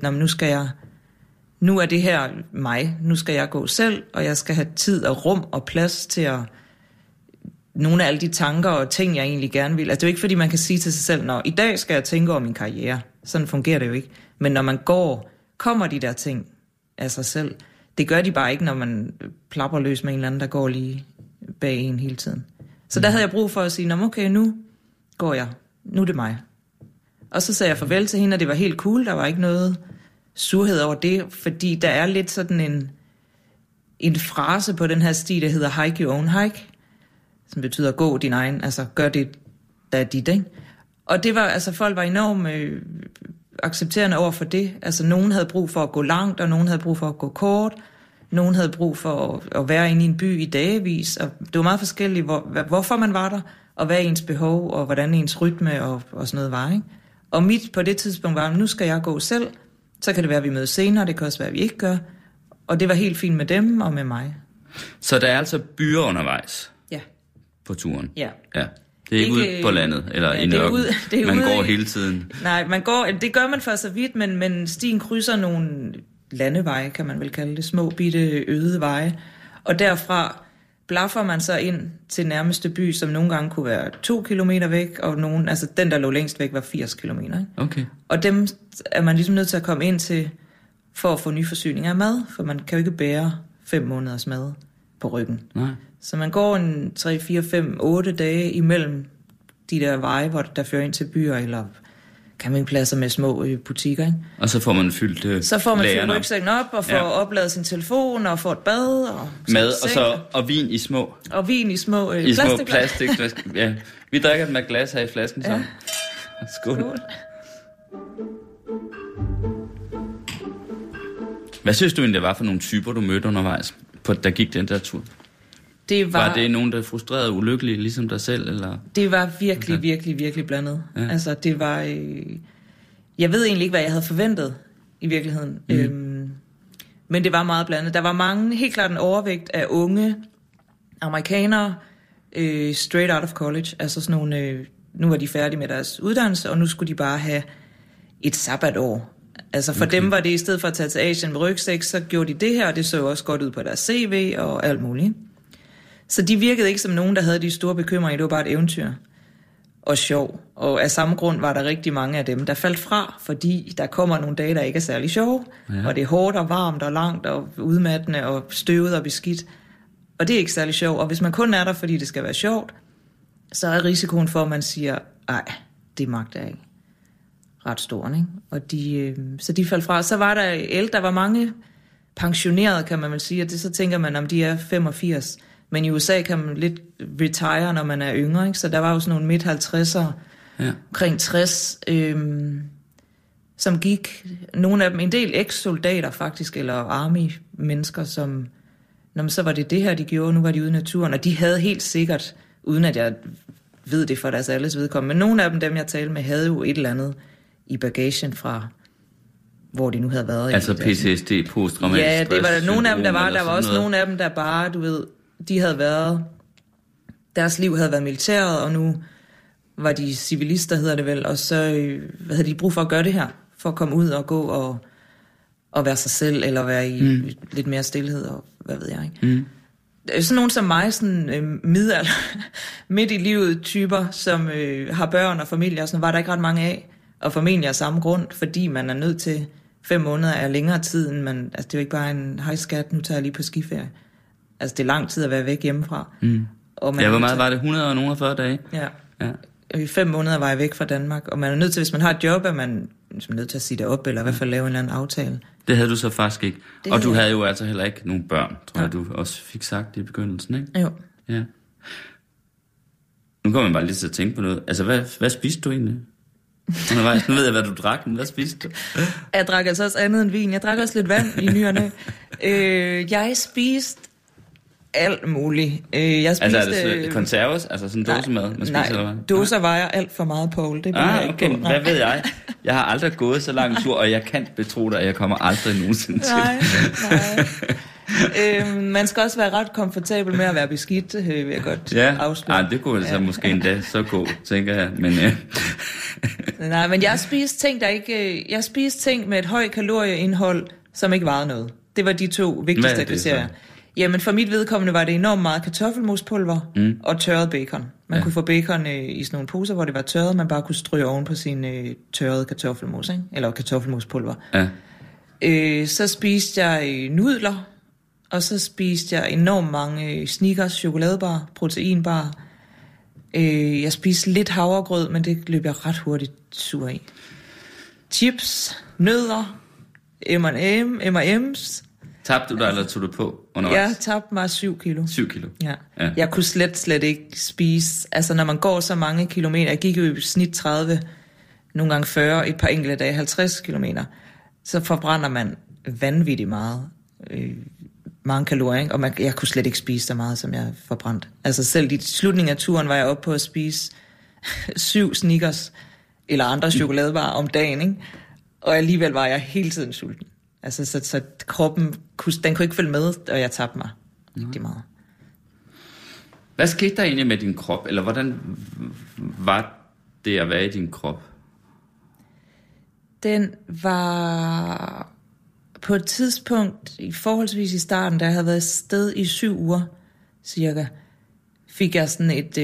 nu er det her mig. Nu skal jeg gå selv, og jeg skal have tid og rum og plads til at nogle af alle de tanker og ting, jeg egentlig gerne vil. Altså det er jo ikke, fordi man kan sige til sig selv, i dag skal jeg tænke over min karriere. Sådan fungerer det jo ikke. Men når man går, kommer de der ting af sig selv. Det gør de bare ikke, når man plapper løs med en eller anden, der går lige bag en hele tiden. Så der havde jeg brug for at sige, nu går jeg. Nu er det mig. Og så sagde jeg farvel til hende, og det var helt cool. Der var ikke noget... surhed over det, fordi der er lidt sådan en frase på den her sti, der hedder hike your own hike, som betyder gå din egen, altså gør det, der er dit, ikke? Og det var, altså folk var enormt accepterende over for det, altså nogen havde brug for at gå langt, og nogen havde brug for at gå kort, nogen havde brug for at være inde i en by i dagevis, og det var meget forskelligt, hvorfor man var der, og hvad ens behov, og hvordan ens rytme og sådan noget var, ikke? Og mit på det tidspunkt var, nu skal jeg gå selv. Så kan det være, at vi mødes senere, det kan også være, at vi ikke gør. Og det var helt fint med dem og med mig. Så der er altså byer undervejs? Ja. På turen? Ja. Det er ikke ud på landet, eller i nørken? Man går hele tiden? Nej, det gør man for så vidt, men stien krydser nogle landeveje, kan man vel kalde det. Små, bitte, øde veje. Og derfra blaffer man så ind til nærmeste by, som nogle gange kunne være 2 kilometer væk, og den, der lå længst væk, var 80 kilometer. Ikke? Okay. Og dem er man ligesom nødt til at komme ind til, for at få nye forsyninger af mad, for man kan jo ikke bære 5 måneders mad på ryggen. Nej. Så man går 3, 4, 5, 8 dage imellem de der veje, hvor der fører ind til byer, eller campingpladser med små butikker, ikke? Og så får man fyldt lagerne op. Så får man fyldt rygsækken op, og får opladet sin telefon, og får et bad, og... mad, og vin i små... Og vin i små plastikflasker. Ja. Vi drikker dem af glas her i flasken sammen. Skål. Hvad synes du egentlig, det var for nogle typer, du mødte undervejs, der gik den der tur? Var det nogen, der frustrerede og ulykkelige, ligesom dig selv? Eller? Det var virkelig, virkelig, virkelig blandet. Ja. Altså, det var... jeg ved egentlig ikke, hvad jeg havde forventet, i virkeligheden. Mm. Men det var meget blandet. Der var mange, helt klart en overvægt af unge amerikanere, straight out of college. Altså sådan nogle... nu var de færdige med deres uddannelse, og nu skulle de bare have et sabbatår. Altså for dem var det, i stedet for at tage til Asien med rygsæk, så gjorde de det her, og det så også godt ud på deres CV og alt muligt. Så de virkede ikke som nogen, der havde de store bekymringer. Det var bare et eventyr og sjov. Og af samme grund var der rigtig mange af dem, der faldt fra, fordi der kommer nogle dage, der ikke er særlig sjove. Ja. Og det er hårdt og varmt og langt og udmattende og støvet og beskidt. Og det er ikke særlig sjovt. Og hvis man kun er der, fordi det skal være sjovt, så er risikoen for, at man siger, nej, det magter jeg ikke. ret stor, ikke? Og så de faldt fra. Så var der ældre, der var mange pensionerede, kan man vel sige, og det, så tænker man, om de er 85. Men i USA kan man lidt retire, når man er yngre, ikke? Så der var jo sådan nogle midt-50'er, ja, omkring 60, som gik, nogle af dem, en del eks-soldater faktisk, eller army-mennesker, som, når man, så var det det her, de gjorde, nu var de ude i naturen, og de havde helt sikkert, uden at jeg ved det for deres alles vedkommende, men nogle af dem, jeg talte med, havde jo et eller andet i bagagen fra, hvor de nu havde været. Altså PTSD, posttraumatisk stress. Ja, det var der nogle af dem, der var også nogle af dem, der bare, du ved, de havde været, deres liv havde været militæret, og nu var de civilister, hedder det vel, og så havde de brug for at gøre det her, for at komme ud og gå og være sig selv, eller være i lidt mere stillhed, og hvad ved jeg, ikke? Mm. Sådan nogen som mig, sådan midalder, midt i livet typer, som har børn og familie, og sådan var der ikke ret mange af, og familie af samme grund, fordi man er nødt til 5 måneder af længere tid, end man, altså det er jo ikke bare en hej skat, nu tager jeg lige på skiferie. Altså det er lang tid at være væk hjemmefra. Mm. Og man, ja, hvor meget var det? 140 dage? Ja. I 5 måneder var jeg væk fra Danmark, og man er nødt til, hvis man har et job, at man er nødt til at sige det op, eller i hvert fald lave en eller anden aftale. Det havde du så faktisk ikke. Det og du havde jo altså heller ikke nogen børn, tror jeg, du også fik sagt det i begyndelsen, ikke? Jo. Ja. Nu kommer man bare lige til at tænke på noget. Altså, hvad spiste du egentlig? Nu ved jeg, hvad du drak, men hvad spiste du? Jeg drak altså også andet end vin. Jeg drak også lidt vand i nyerne. Jeg spiste alt muligt. Jeg spiste, altså er det så konserves? Altså sådan en dåsemad? Nej, dåser vejer alt for meget, Poul. Det okay. Hvad ved jeg? Jeg har aldrig gået så lang en tur, og jeg kan betro dig, at jeg kommer aldrig nogensinde til. Nej. Man skal også være ret komfortabel med at være beskidt, vil jeg godt afsløre. Ja, det kunne altså måske endda så gå, tænker jeg. Men, nej, men jeg spiste ting, der ikke. Jeg spiste ting med et højt kalorieindhold, som ikke varede noget. Det var de 2 vigtigste kriterier. Jamen, for mit vedkommende var det enormt meget kartoffelmospulver og tørret bacon. Man kunne få bacon i sådan nogle poser, hvor det var tørret, man bare kunne stryge oven på sin tørrede kartoffelmos, ikke? Eller kartoffelmospulver. Ja. Så spiste jeg nudler, og så spiste jeg enormt mange Snickers, chokoladebar, proteinbar. Jeg spiste lidt havregrød, men det løb jeg ret hurtigt sur i. Chips, nødder, M&M's. Tabte du dig, eller tog du på undervejs? Jeg tabte mig 7 kilo. 7 kilo? Ja. Jeg kunne slet ikke spise. Altså, når man går så mange kilometer, jeg gik jo i snit 30, nogle gange 40, et par enkelte dage, 50 kilometer, så forbrænder man vanvittigt meget, mange kalorier, ikke? Og jeg kunne slet ikke spise så meget, som jeg forbrændte. Altså, selv i slutningen af turen var jeg oppe på at spise 7 Snickers, eller andre chokoladevarer om dagen, ikke? Og alligevel var jeg hele tiden sulten. Altså, så kroppen, den kunne ikke følge med, og jeg tabte mig rigtig meget. Hvad skete der egentlig med din krop? Eller hvordan var det at være i din krop? Den var på et tidspunkt, i forholdsvis i starten, da jeg havde været afsted i 7 uger, cirka, fik jeg sådan et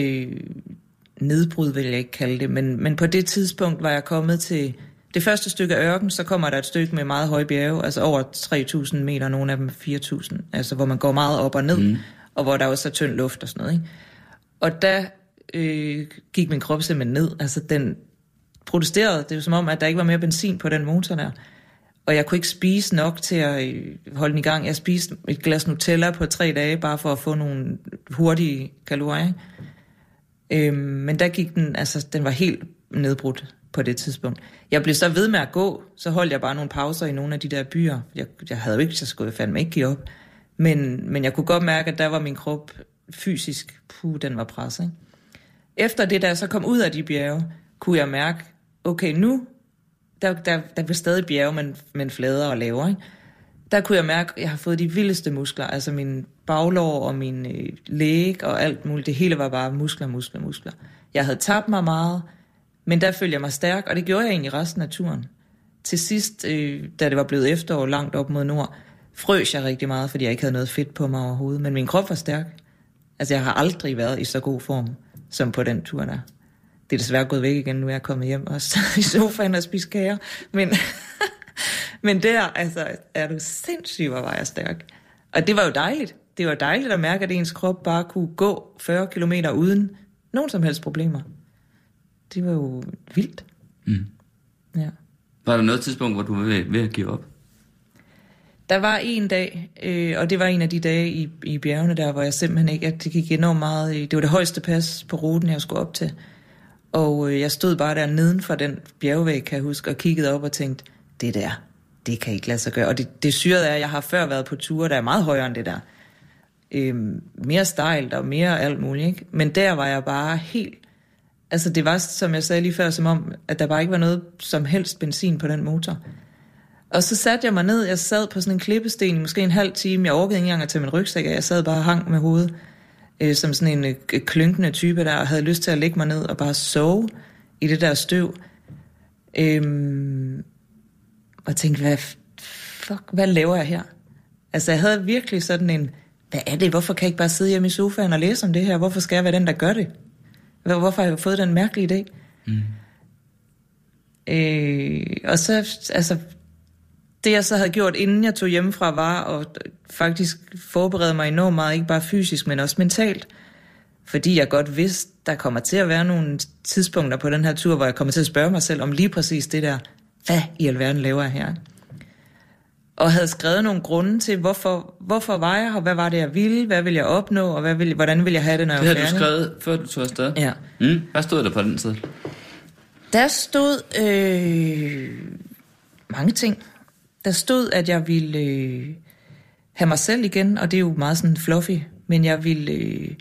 nedbrud, vil jeg ikke kalde det. Men på det tidspunkt var jeg kommet til det første stykke af ørken, så kommer der et stykke med meget høje bjerge, altså over 3.000 meter, nogle af dem 4.000, altså hvor man går meget op og ned, og hvor der også er tynd luft og sådan noget, ikke? Og der gik min krop simpelthen ned, altså den protesterede, det er jo som om, at der ikke var mere benzin på den motor der, og jeg kunne ikke spise nok til at holde den i gang. Jeg spiste et glas Nutella på 3 dage, bare for at få nogle hurtige kalorier, ikke? Men der gik den, altså den var helt nedbrudt på det tidspunkt. Jeg blev så ved med at gå, så holdt jeg bare nogle pauser i nogle af de der byer. Jeg havde jo ikke, så skulle jeg fandme ikke give op. Men jeg kunne godt mærke, at der var min krop fysisk, den var presset, ikke? Efter det, der så kom ud af de bjerge, kunne jeg mærke, okay, nu, der var stadig bjerge, men fladere og lavere, ikke? Der kunne jeg mærke, at jeg har fået de vildeste muskler, altså min baglår og min læg og alt muligt. Det hele var bare muskler. Jeg havde tabt mig meget, men der følte jeg mig stærk, og det gjorde jeg egentlig resten af turen. Til sidst, da det var blevet efterår langt op mod nord, frøs jeg rigtig meget, fordi jeg ikke havde noget fedt på mig overhovedet. Men min krop var stærk. Altså, jeg har aldrig været i så god form, som på den tur der. Det er desværre gået væk igen, nu er jeg kommet hjem og i sofaen og spist kager. Men der, altså, er du sindssygt, hvor var jeg stærk. Og det var jo dejligt. Det var dejligt at mærke, at ens krop bare kunne gå 40 kilometer uden nogen som helst problemer. Det var jo vildt. Mm. Ja. Var der noget tidspunkt, hvor du var ved at give op? Der var en dag, og det var en af de dage i bjergene der, hvor jeg simpelthen ikke, at det gik enormt meget. Det var det højeste pas på ruten, jeg skulle op til. Og jeg stod bare der neden for den bjergvæg, kan jeg huske, og kiggede op og tænkte, det der, det kan ikke lade sig gøre. Og det syrede er, at jeg har før været på ture, der er meget højere end det der. Mere stejlt og mere alt muligt, ikke? Men der var jeg bare helt... Altså det var, som jeg sagde lige før, som om, at der bare ikke var noget som helst benzin på den motor. Og så satte jeg mig ned, jeg sad på sådan en klippesten, måske en halv time, jeg orkede ikke engang at tage min rygsæk af, jeg sad bare og hang med hovedet, som sådan en klunkende type der, og havde lyst til at lægge mig ned og bare sove i det der støv. Og tænkte, hvad laver jeg her? Altså jeg havde virkelig sådan en, hvad er det, hvorfor kan jeg ikke bare sidde hjemme i sofaen og læse om det her? Hvorfor skal jeg være den, der gør det? Hvorfor har jeg fået den mærkelige idé? Mm. Og så, altså, det jeg så havde gjort, inden jeg tog hjemmefra, var at faktisk forberede mig enormt meget, ikke bare fysisk, men også mentalt. Fordi jeg godt vidste, der kommer til at være nogle tidspunkter på den her tur, hvor jeg kommer til at spørge mig selv om lige præcis det der, hvad i alverden laver jeg her? Og havde skrevet nogle grunde til, hvorfor var jeg her, hvad var det, jeg ville, hvad ville jeg opnå, og hvordan ville jeg have det, når jeg var færdig. Det havde du skrevet, før du tog afsted? Ja. Mm. Hvad stod der på den side? Der stod mange ting. Der stod, at jeg ville have mig selv igen, og det er jo meget sådan fluffy, men jeg ville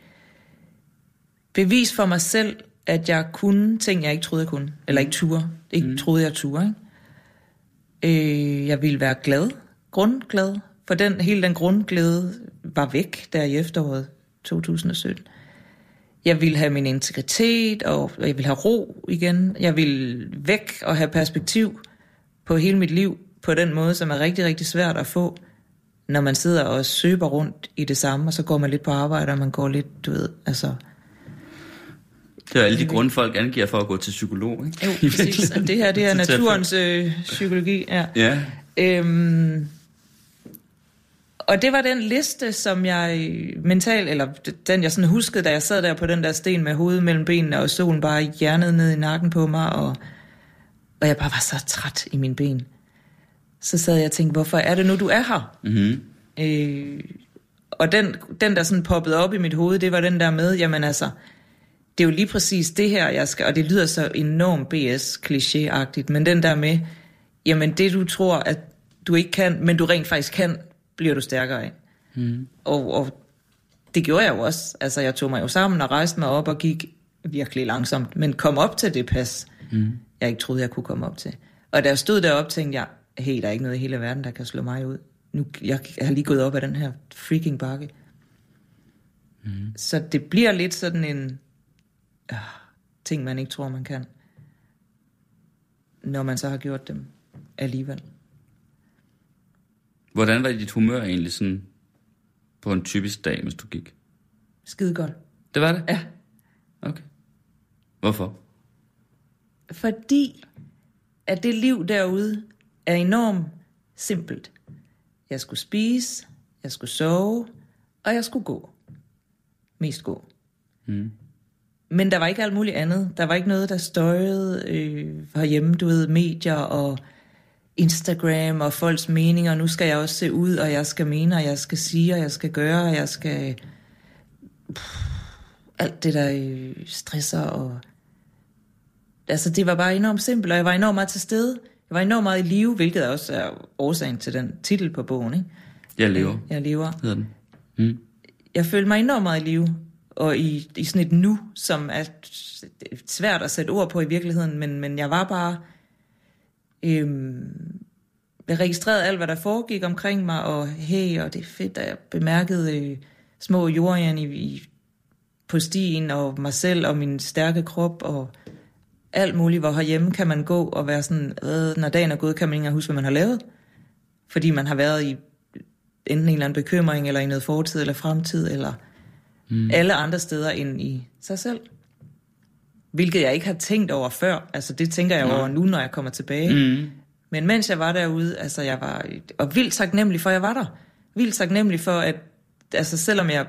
bevise for mig selv, at jeg kunne ting, jeg ikke troede, jeg kunne. Eller ikke turde. Jeg ville være glad. Grundglad, for hele den grundglæde var væk der i efteråret 2017. Jeg ville have min integritet, og jeg ville have ro igen. Jeg ville væk og have perspektiv på hele mit liv, på den måde, som er rigtig, rigtig svært at få, når man sidder og søber rundt i det samme, og så går man lidt på arbejde, og man går lidt, du ved, altså... Det er alle de grunde, folk angiver for at gå til psykolog, ikke? Jo, præcis. Og det her, det er naturens psykologi, ja. Ja. Og det var den liste, som jeg mentalt, eller den jeg sådan huskede, da jeg sad der på den der sten med hovedet mellem benene, og solen bare hjernet ned i nakken på mig, og jeg bare var så træt i mine ben. Så sad jeg og tænkte, hvorfor er det nu, du er her? Mm-hmm. Og den, der sådan poppede op i mit hoved, det var den der med, jamen altså, det er jo lige præcis det her, jeg skal, og det lyder så enormt BS-kliché-agtigt, men den der med, jamen det du tror, at du ikke kan, men du rent faktisk kan, bliver du stærkere af. Mm. Og det gjorde jeg jo også. Altså jeg tog mig jo sammen og rejste mig op og gik virkelig langsomt, men kom op til det pas, jeg ikke troede, jeg kunne komme op til. Og da jeg stod deroppe, tænkte jeg, hey, der er ikke noget i hele verden, der kan slå mig ud. Nu, jeg har lige gået op ad den her freaking bakke. Mm. Så det bliver lidt sådan en... ting, man ikke tror, man kan, når man så har gjort dem alligevel. Hvordan var dit humør egentlig sådan på en typisk dag, hvis du gik? Skide godt. Det var det? Ja. Okay. Hvorfor? Fordi at det liv derude er enormt simpelt. Jeg skulle spise, jeg skulle sove, og jeg skulle gå. Mest gå. Mm. Men der var ikke alt muligt andet. Der var ikke noget, der støjede herhjemme, du ved, medier og Instagram og folks meninger. Nu skal jeg også se ud, og jeg skal mene, og jeg skal sige, og jeg skal gøre, og jeg skal... alt det, der stresser og... Altså, det var bare enormt simpelt, og jeg var enormt meget til stede. Jeg var enormt meget i live, hvilket også er årsagen til den titel på bogen, ikke? Jeg lever. Jeg lever. Hedder den. Mm. Jeg følte mig enormt meget i live. Og i sådan et nu, som er svært at sætte ord på i virkeligheden, men jeg var bare... jeg registrerede alt, hvad der foregik omkring mig, og hey, og det er fedt, at jeg bemærkede små jordjern på stien, og mig selv, og min stærke krop, og alt muligt, hvor herhjemme kan man gå og være sådan, når dagen er gået, kan man ikke huske, hvad man har lavet. Fordi man har været i enten en eller anden bekymring, eller i noget fortid, eller fremtid, eller... alle andre steder end i sig selv. Hvilket jeg ikke har tænkt over før. Altså det tænker jeg over nu, når jeg kommer tilbage. Mm. Men mens jeg var derude, altså jeg var... Og vildt taknemmelig for, at jeg var der. Vildt taknemmelig for, at... Altså selvom jeg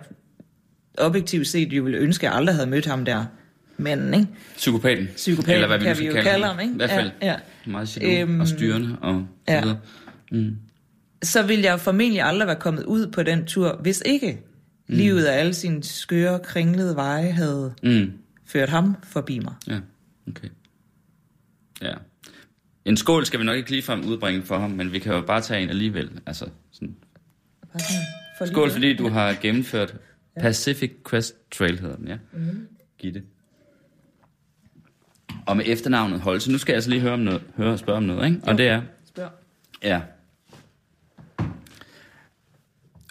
objektivt set jo ville ønske, at jeg aldrig havde mødt ham der. manden, ikke? Psykopaten. Psykopaten eller hvad kan vi jo kalde ham, ikke? I hvert fald. Ja. Meget sjovt og styrende og så videre. Mm. Så ville jeg formentlig aldrig være kommet ud på den tur, hvis ikke livet af alle sine skøre, kringlede veje havde ført ham forbi mig. Ja, okay. Ja. En skål skal vi nok ikke ligefrem udbringe for ham, men vi kan jo bare tage en alligevel. Altså, sådan. For skål, fordi du har gennemført Pacific Crest Trail, hedder den, ja. Mm. Gitte. Og med efternavnet Holse. Nu skal jeg altså lige høre om noget, og spørge om noget, ikke? Jo. Og det er... Spørg. Ja.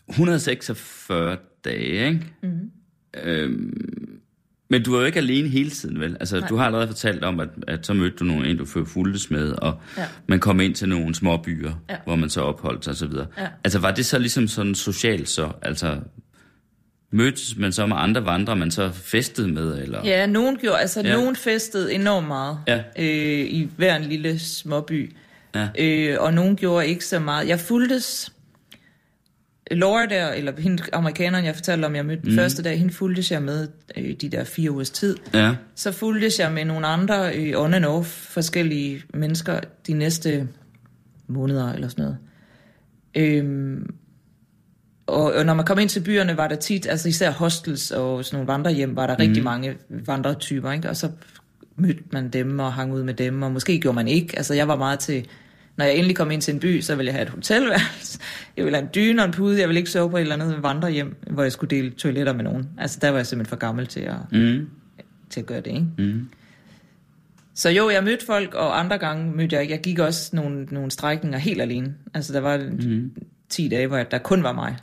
146 dage, ikke? Mm-hmm. Men du er jo ikke alene hele tiden, vel? Altså, nej. Du har allerede fortalt om, at så mødte du nogen, du fulgtes med, og man kom ind til nogle små byer, hvor man så opholdt sig, og så videre. Ja. Altså, var det så ligesom sådan socialt så? Altså, mødtes man så med andre vandrere, man så festede med, eller? Ja, nogen gjorde. Altså, nogen festede enormt meget i hver en lille småby. Ja. Og nogen gjorde ikke så meget. Jeg fulgtes... Laura der, eller hende, amerikaneren, jeg fortalte om, jeg mødte første dag, hende fulgtes jeg med de der 4 ugers tid. Ja. Så fulgtes jeg med nogle andre on and off forskellige mennesker de næste måneder eller sådan noget. Og når man kom ind til byerne, var der tit, altså især hostels og sådan nogle vandrehjem, var der rigtig mange vandretyper, ikke? Og så mødte man dem og hang ud med dem, og måske gjorde man ikke. Altså jeg var meget til... Når jeg endelig kom ind til en by, så ville jeg have et hotelværelse. Jeg ville have en dyne og en pude. Jeg ville ikke sove på et eller andet vandrehjem, hvor jeg skulle dele toiletter med nogen. Altså, der var jeg simpelthen for gammel til at, til at gøre det, ikke? Mm. Så jo, jeg mødte folk, og andre gange mødte jeg ikke. Jeg gik også nogle strækninger helt alene. Altså, der var 10 dage, hvor der kun var mig.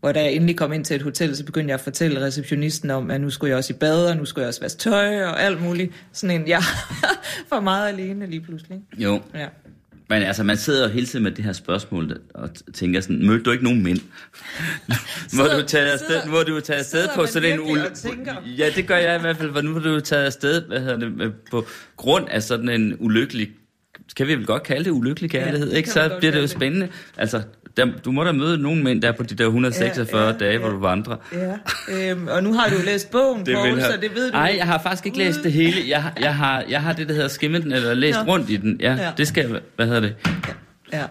Hvor da jeg endelig kom ind til et hotel, så begyndte jeg at fortælle receptionisten om, at nu skulle jeg også i bad, og nu skulle jeg også vaske tøj og alt muligt. Sådan en, jeg var meget alene lige pludselig. Jo. Ja. Men altså, man sidder jo hele tiden med det her spørgsmål og tænker sådan, mødte du ikke nogen mænd? Må du tage afsted på sådan en ulykke? Ja, det gør jeg i hvert fald, for nu har du taget afsted på grund af sådan en ulykkelig, kan vi vel godt kalde det ulykkelig kærlighed, ikke? Så bliver det jo spændende. Altså, du må da møde nogen mænd der på de der 146 dage, hvor du vandrer. Ja. Og nu har du læst bogen, Poul, så det ved du. Nej, jeg har faktisk ikke læst det hele. Jeg har det, der hedder skimmet den, eller læst rundt i den. Ja. Det skal Ja.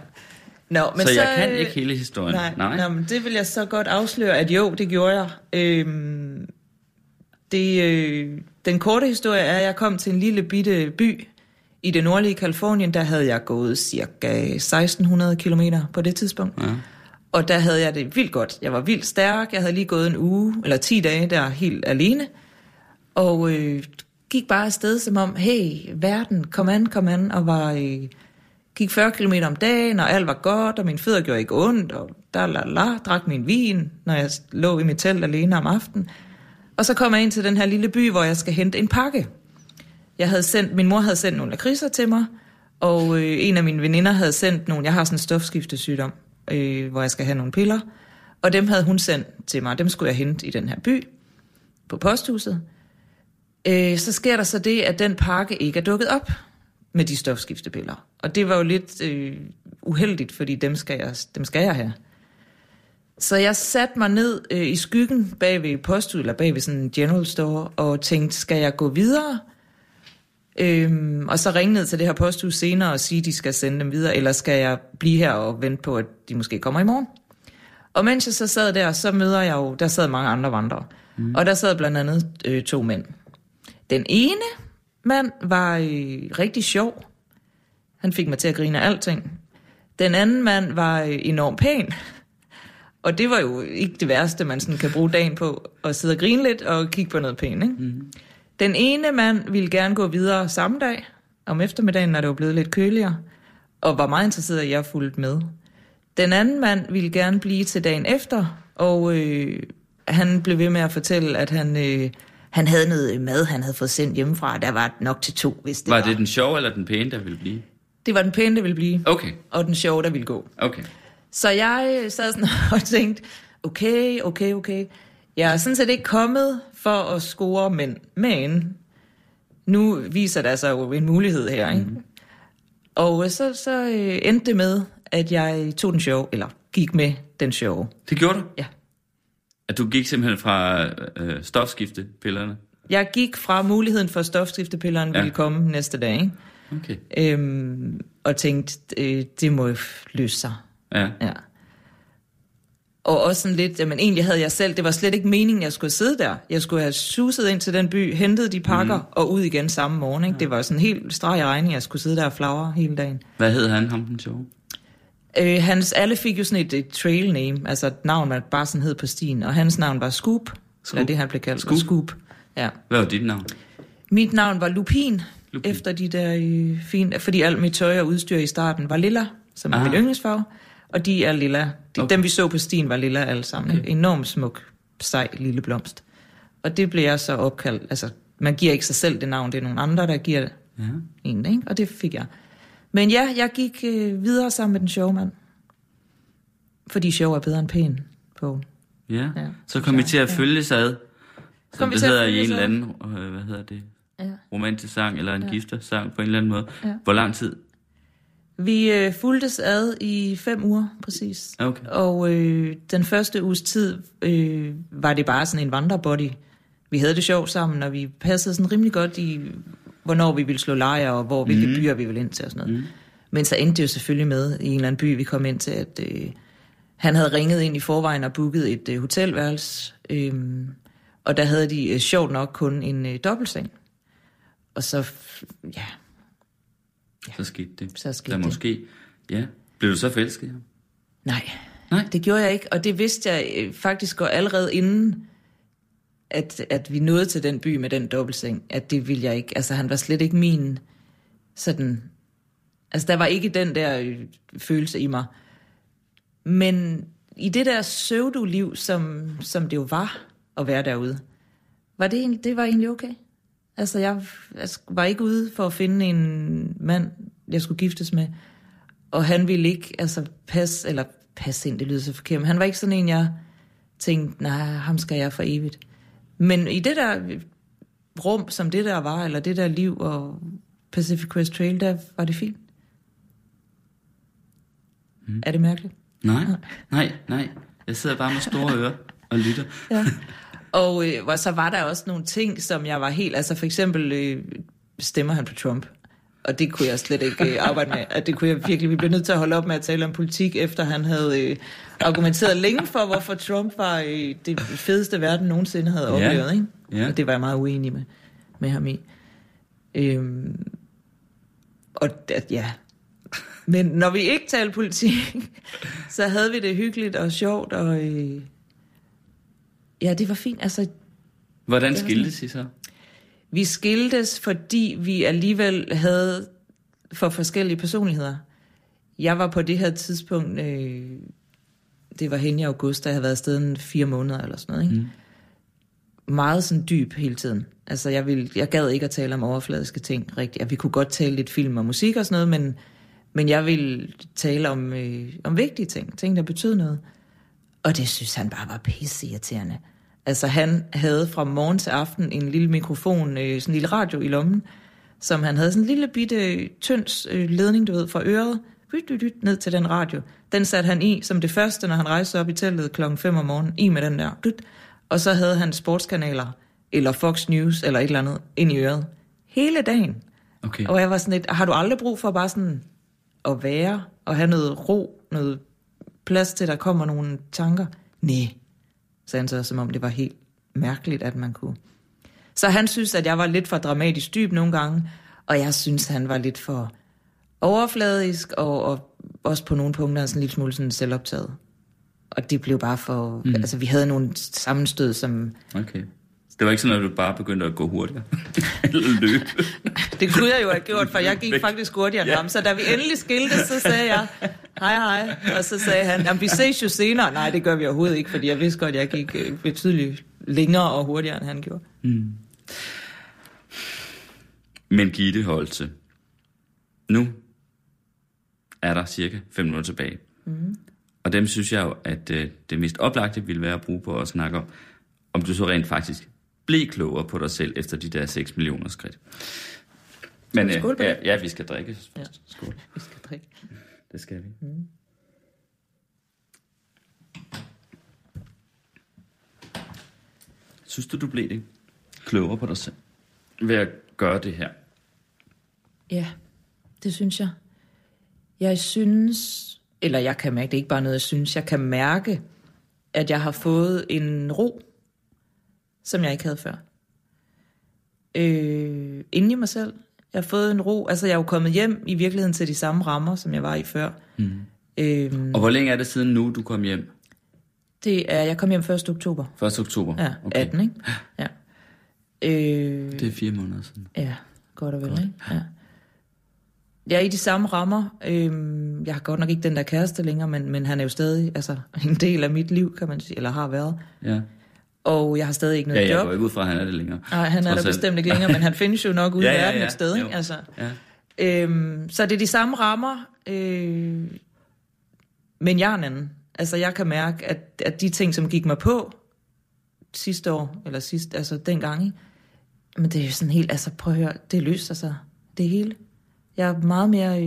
Nå, men så jeg kan ikke hele historien. Nej. Nå, men det vil jeg så godt afsløre, at jo, det gjorde jeg. Den korte historie er, at jeg kom til en lille bitte by i det nordlige Kalifornien. Der havde jeg gået cirka 1600 kilometer på det tidspunkt. Ja. Og der havde jeg det vildt godt. Jeg var vildt stærk. Jeg havde lige gået en uge, eller 10 dage der helt alene. Og gik bare afsted som om, hey, verden, kom an. Og gik 40 kilometer om dagen, og alt var godt, og mine fødder gjorde ikke ondt. Og drak min vin, når jeg lå i mit telt alene om aftenen. Og så kom jeg ind til den her lille by, hvor jeg skal hente en pakke. Min mor havde sendt nogle lakridser til mig, og en af mine veninder havde sendt nogle... Jeg har sådan en stofskiftesygdom, hvor jeg skal have nogle piller. Og dem havde hun sendt til mig. Dem skulle jeg hente i den her by, på posthuset. Så sker der så det, at den pakke ikke er dukket op med de stofskiftepiller. Og det var jo lidt uheldigt, fordi dem skal jeg have. Så jeg satte mig ned i skyggen bag ved posthuset, eller bag ved sådan en general store, og tænkte, skal jeg gå videre... og så ringe ned til det her posthus senere og sige, at de skal sende dem videre, eller skal jeg blive her og vente på, at de måske kommer i morgen. Og mens jeg så sad der, så møder jeg jo, der sad mange andre vandrere. Mm. Og der sad blandt andet 2 mænd. Den ene mand var rigtig sjov. Han fik mig til at grine af alting. Den anden mand var enormt pæn. Og det var jo ikke det værste, man sådan kan bruge dagen på, at sidde og grine lidt og kigge på noget pænt, ikke? Mm. Den ene mand ville gerne gå videre samme dag, om eftermiddagen, når det var blevet lidt køligere, og var meget interesseret i, at jeg fulgte med. Den anden mand ville gerne blive til dagen efter, og han blev ved med at fortælle, at han havde noget mad, han havde fået sendt hjemmefra, der var nok til 2, hvis det var. Var det den sjove eller den pæne, der ville blive? Det var den pæne, der ville blive, okay. Og den sjove, der ville gå. Okay. Så jeg sad sådan og tænkte, okay. Jeg er sådan set ikke kommet for at score mænd, men nu viser der sig jo en mulighed her, ikke? Mm-hmm. Og så endte det med, at jeg tog den sjove, eller gik med den sjove. Det gjorde du? Ja. At du gik simpelthen fra stofskiftepillerne? Jeg gik fra muligheden for, at stofskiftepilleren ville komme næste dag, ikke? Okay. Og tænkte, det må løse sig. Ja. Ja. Og også sådan lidt, jamen egentlig havde jeg selv, det var slet ikke meningen, jeg skulle sidde der. Jeg skulle have suset ind til den by, hentet de pakker og ud igen samme morgen. Ikke? Ja. Det var sådan helt streg i regning, jeg skulle sidde der og flagre hele dagen. Hvad hed han, ham den sjove? Hans, alle fik jo sådan et trail name, altså et navn, man bare sådan hed på stien. Og hans navn var Scoop, eller det han blev kaldt Scoop. Scoop. Ja. Hvad var dit navn? Mit navn var Lupin. Efter de der fine, fordi alt mit tøj og udstyr i starten var lilla, som er mit yndlingsfarve. Og de er lilla. Okay. Dem, vi så på stien, var lilla alle sammen. Okay. Enormt smuk, sej, lille blomst. Og det blev jeg så opkaldt. Altså, man giver ikke sig selv det navn. Det er nogle andre, der giver en, ikke? Og det fik jeg. Men ja, jeg gik videre sammen med den sjove mand. Fordi sjov er bedre end pæn på. Ja, ja. Så kom vi til at følge sig ad. Som det hedder i en eller anden, hvad hedder det? Ja. Romantisk sang, eller en giftersang på en eller anden måde. Ja. Hvor lang tid? Vi fulgtes ad i 5 uger, præcis. Okay. Og den første uges tid var det bare sådan en vandrebody. Vi havde det sjovt sammen, og vi passede sådan rimelig godt i, hvornår vi ville slå lejre, og hvor hvilke byer vi ville ind til og sådan noget. Mm. Men så endte det jo selvfølgelig med, i en eller anden by, vi kom ind til, at han havde ringet ind i forvejen og booket et hotelværelse. Og der havde de sjovt nok kun en dobbeltseng. Og så, så skete det. Så skete der det. Måske, blev du så forelsket? Nej, det gjorde jeg ikke. Og det vidste jeg faktisk allerede inden, at vi nåede til den by med den dobbeltseng, at det ville jeg ikke. Altså, han var slet ikke min sådan... Altså, der var ikke den der følelse i mig. Men i det der pseudo-liv, som det jo var at være derude, det var egentlig okay. Altså, jeg var ikke ude for at finde en mand, jeg skulle giftes med. Og han ville ikke passe ind, det lyder så forkert. Men han var ikke sådan en, jeg tænkte, nej, ham skal jeg for evigt. Men i det der rum, som det der var, eller det der liv og Pacific Crest Trail, der var det fint. Mm. Er det mærkeligt? Nej. Jeg sidder bare med store ører og lytter. Ja. Og så var der også nogle ting, som jeg var helt... Altså for eksempel stemmer han på Trump, og det kunne jeg slet ikke arbejde med. Og det kunne jeg virkelig... Vi blev nødt til at holde op med at tale om politik, efter han havde argumenteret længe for, hvorfor Trump var det fedeste verden nogensinde havde oplevet. Ikke? Yeah. Og det var jeg meget uenig med ham i. Men når vi ikke talte politik, så havde vi det hyggeligt og sjovt og... Ja, det var fint. Altså, hvordan skiltes I så? Vi skiltes, fordi vi alligevel havde for forskellige personligheder. Jeg var på det her tidspunkt, det var hen i august, da jeg havde været afsted 4 måneder eller sådan noget. Ikke? Mm. Meget sådan dyb hele tiden. Altså, jeg gad ikke at tale om overfladiske ting rigtigt. Ja, vi kunne godt tale lidt film og musik og sådan noget, men jeg ville tale om vigtige ting. Ting, der betød noget. Og det synes han bare var pisseirriterende. Altså han havde fra morgen til aften en lille mikrofon, sådan en lille radio i lommen, som han havde sådan en lille bitte tynd ledning, du ved, fra øret, ned til den radio. Den satte han i som det første, når han rejste op i teltet 5 om morgenen, i med den der. Og så havde han sportskanaler, eller Fox News, eller et eller andet, ind i øret. Hele dagen. Okay. Og jeg var sådan lidt, har du aldrig brug for bare sådan at være, og have noget ro, noget plads til, der kommer nogle tanker? Næh, sagde han så, som om det var helt mærkeligt, at man kunne. Så han synes, at jeg var lidt for dramatisk dyb nogle gange, og jeg synes, han var lidt for overfladisk, og også på nogle punkter sådan en lille smule sådan selvoptaget. Og det blev bare for... Mm. Altså, vi havde nogle sammenstød, som... Okay. Det var ikke sådan, at du bare begyndte at gå hurtigere? Eller løbe? Det kunne jeg jo have gjort, for jeg gik faktisk hurtigere end ham. Så da vi endelig skilte, så sagde jeg, hej. Og så sagde han, jamen vi ses jo senere. Nej, det gør vi overhovedet ikke, fordi jeg vidste godt, at jeg gik betydeligt længere og hurtigere, end han gjorde. Mm. Men Gitte Holse, nu er der cirka 5 minutter tilbage. Mm. Og dem synes jeg jo, at det mest oplagte ville være at bruge på at snakke om du så rent faktisk... Bliv klogere på dig selv efter de der 6 millioner skridt. Men vi skal drikke. Ja. Skål. Vi skal drikke. Det skal vi. Mm. Synes du blev det? klogere på dig selv ved at gøre det her? Ja, det synes jeg. Jeg synes, eller jeg kan mærke, det er ikke bare noget, jeg synes, jeg kan mærke, at jeg har fået en ro, som jeg ikke havde før. Inden i mig selv. Jeg har fået en ro. Altså, jeg er jo kommet hjem i virkeligheden til de samme rammer, som jeg var i før. Mm. Og hvor længe er det siden nu, du kom hjem? Det er, jeg kom hjem 1. oktober. 1. oktober? Ja, okay. 18, ikke? Ja. Det er 4 måneder siden. Ja, godt og vel, godt. Ikke? Ja. Jeg er i de samme rammer. Jeg har godt nok ikke den der kæreste længere, men han er jo stadig altså, en del af mit liv, kan man sige, eller har været. Ja. Og jeg har stadig ikke noget job. Ja, jeg går ikke ud fra, at han er det længere. Nej, han er der bestemt ikke længere, men han findes jo nok ude i verden et sted. Ikke? Altså, ja. Så det er de samme rammer, men jeg er en anden. Altså, jeg kan mærke, at de ting, som gik mig på sidste år, eller altså dengang, ikke? Men det er jo sådan helt, altså prøv at høre, det løser sig, det hele. Jeg er meget mere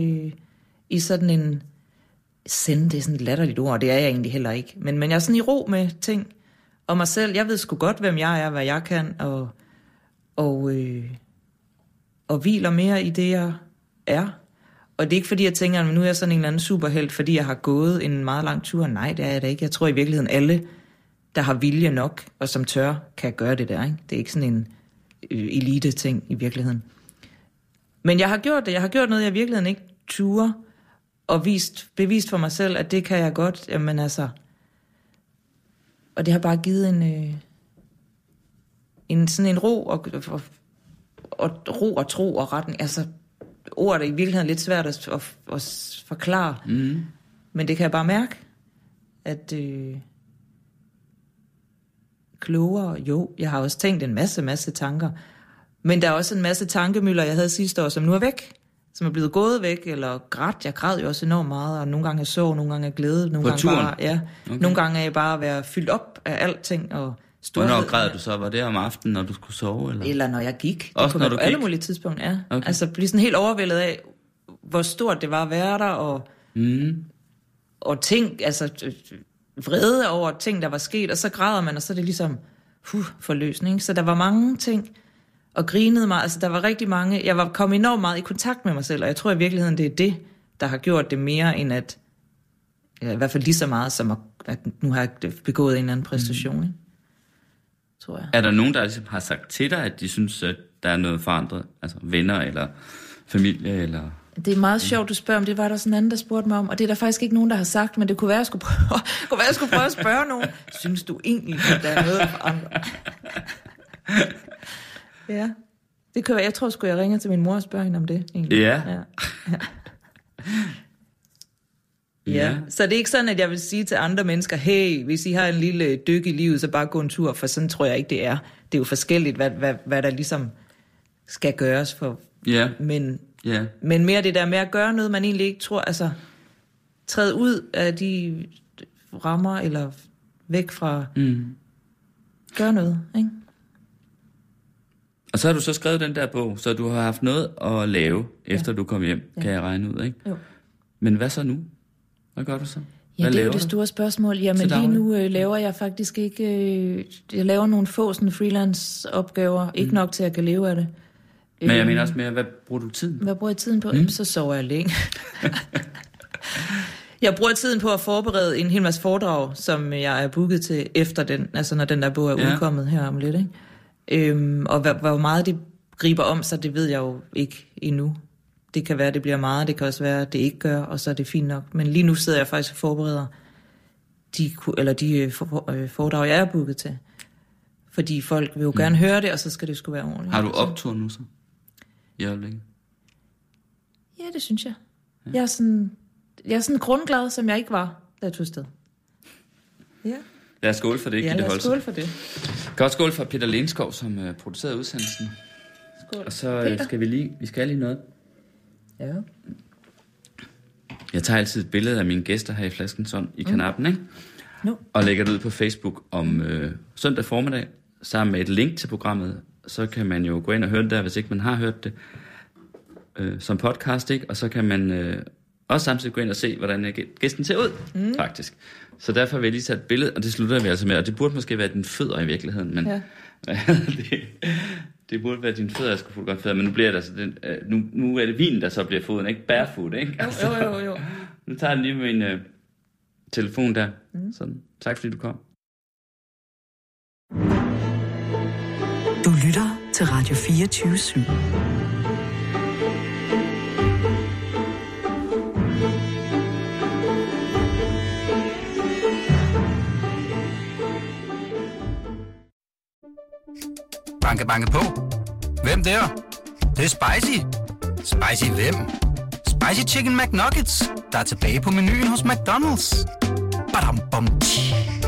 i sådan en sende, det er sådan et latterligt ord, og det er jeg egentlig heller ikke. Men jeg er sådan i ro med ting og mig selv. Jeg ved sgu godt, hvem jeg er, hvad jeg kan, og hviler mere i det, jeg er. Og det er ikke fordi, jeg tænker, at nu er jeg sådan en eller anden superhelt, fordi jeg har gået en meget lang tur. Nej, det er jeg da ikke. Jeg tror i virkeligheden, alle, der har vilje nok, og som tør, kan gøre det der. Ikke? Det er ikke sådan en elite-ting i virkeligheden. Men jeg har gjort det. Jeg har gjort noget, jeg virkelig ikke turde, og bevist for mig selv, at det kan jeg godt. Jamen altså, og det har bare givet en sådan en ro og ro og tro og retning. Altså, ordet er i virkeligheden lidt svært at forklare, men det kan jeg bare mærke, at klogere. Jo, jeg har også tænkt en masse tanker. Men der er også en masse tankemøller, jeg havde sidste år, som nu er væk. Som er blevet gået væk, eller grædt. Jeg græd jo også enormt meget, og nogle gange jeg sov, nogle gange jeg glæde. Nogle gange bare, ja. Okay. Nogle gange er jeg bare at være fyldt op af alting og storhed. Hvornår græd du så? Var det om aftenen, når du skulle sove? Eller når jeg gik. Også når du gik? Alle mulige tidspunkter, ja. Okay. Altså blive sådan helt overvældet af, hvor stort det var at være der, og ting, altså vrede over ting, der var sket. Og så græder man, og så er det ligesom forløsning. Så der var mange ting. Og grinede mig, altså der var rigtig mange, jeg var kommet enormt meget i kontakt med mig selv, og jeg tror i virkeligheden, det er det, der har gjort det mere end at, i hvert fald lige så meget som at nu har jeg begået en eller anden præstation, ikke? Tror jeg. Er der nogen, der ligesom har sagt til dig, at de synes, at der er noget forandret, altså venner eller familie eller... Det er meget sjovt, du spørger om. Det var der sådan en anden, der spurgte mig om. Og det er der faktisk ikke nogen, der har sagt, men det kunne være, jeg skulle prøve at spørge nogen. Synes du egentlig, at der er noget forandret? Ja, det kan være. Jeg tror sgu, jeg ringer til min mor og spørger hende om det. Egentlig. Ja. Ja, så det er ikke sådan, at jeg vil sige til andre mennesker, hey, hvis I har en lille dyk i livet, så bare gå en tur, for sådan tror jeg ikke, det er. Det er jo forskelligt, hvad der ligesom skal gøres for. Ja. Men mere det der med at gøre noget, man egentlig ikke tror, altså træde ud af de rammer, eller væk fra, gøre noget, ikke? Og så har du så skrevet den der bog, så du har haft noget at lave, efter du kom hjem, kan jeg regne ud, ikke? Jo. Men hvad så nu? Hvad gør du så? Ja, det er jo det store spørgsmål. Jamen lige nu laver jeg faktisk ikke... jeg laver nogle få sådan freelance-opgaver, ikke nok til at jeg kan leve af det. Men jeg mener også mere, hvad bruger du tiden på? Hvad bruger jeg tiden på? Så sover jeg længe. Jeg bruger tiden på at forberede en hel masse foredrag, som jeg er booket til efter den, altså når den der bog er udkommet her om lidt, ikke? Og hvor meget det griber om sig, det ved jeg jo ikke endnu. Det kan være, det bliver meget, det kan også være, det ikke gør, og så er det fint nok. Men lige nu sidder jeg faktisk og forbereder de foredrag, jeg er booket til. Fordi folk vil jo gerne høre det, og så skal det sgu være ordentligt. Har du optur nu så? I øjeblikket? Ja, det synes jeg. Ja. Jeg er sådan grundglad, som jeg ikke var, da jeg tog sted. Ja. Lad os skåle for det, Gitte Holse. Ja, lad os skåle for det. Godt skåle for Peter Lenskov, som producerede udsendelsen. Skål. Og så skal vi skal lige noget. Ja. Jeg tager altid et billede af mine gæster her i Flaskens Ånd i kanappen, ikke? No. Og lægger det ud på Facebook om søndag formiddag, sammen med et link til programmet. Så kan man jo gå ind og høre det der, hvis ikke man har hørt det, som podcast, ikke? Og så kan man Og samtidig gå ind og se, hvordan gæsten ser ud, faktisk. Så derfor vil jeg lige tage et billede, og det slutter vi altså med. Og det burde måske være din fødder i virkeligheden, men ja. det burde være din fødder, jeg skulle fuldt godt fødder. Men nu bliver det altså, nu er det vinen, der så bliver foden, ikke? Barefoot, ikke? Altså, jo. Nu tager jeg lige min telefon der. Sådan. Tak fordi du kom. Du lytter til Radio 24/7. Banke, banke på. Hvem der? Det er spicy. Spicy hvem? Spicy Chicken McNuggets, der er tilbage på menuen hos McDonald's. Badum, bom, tji.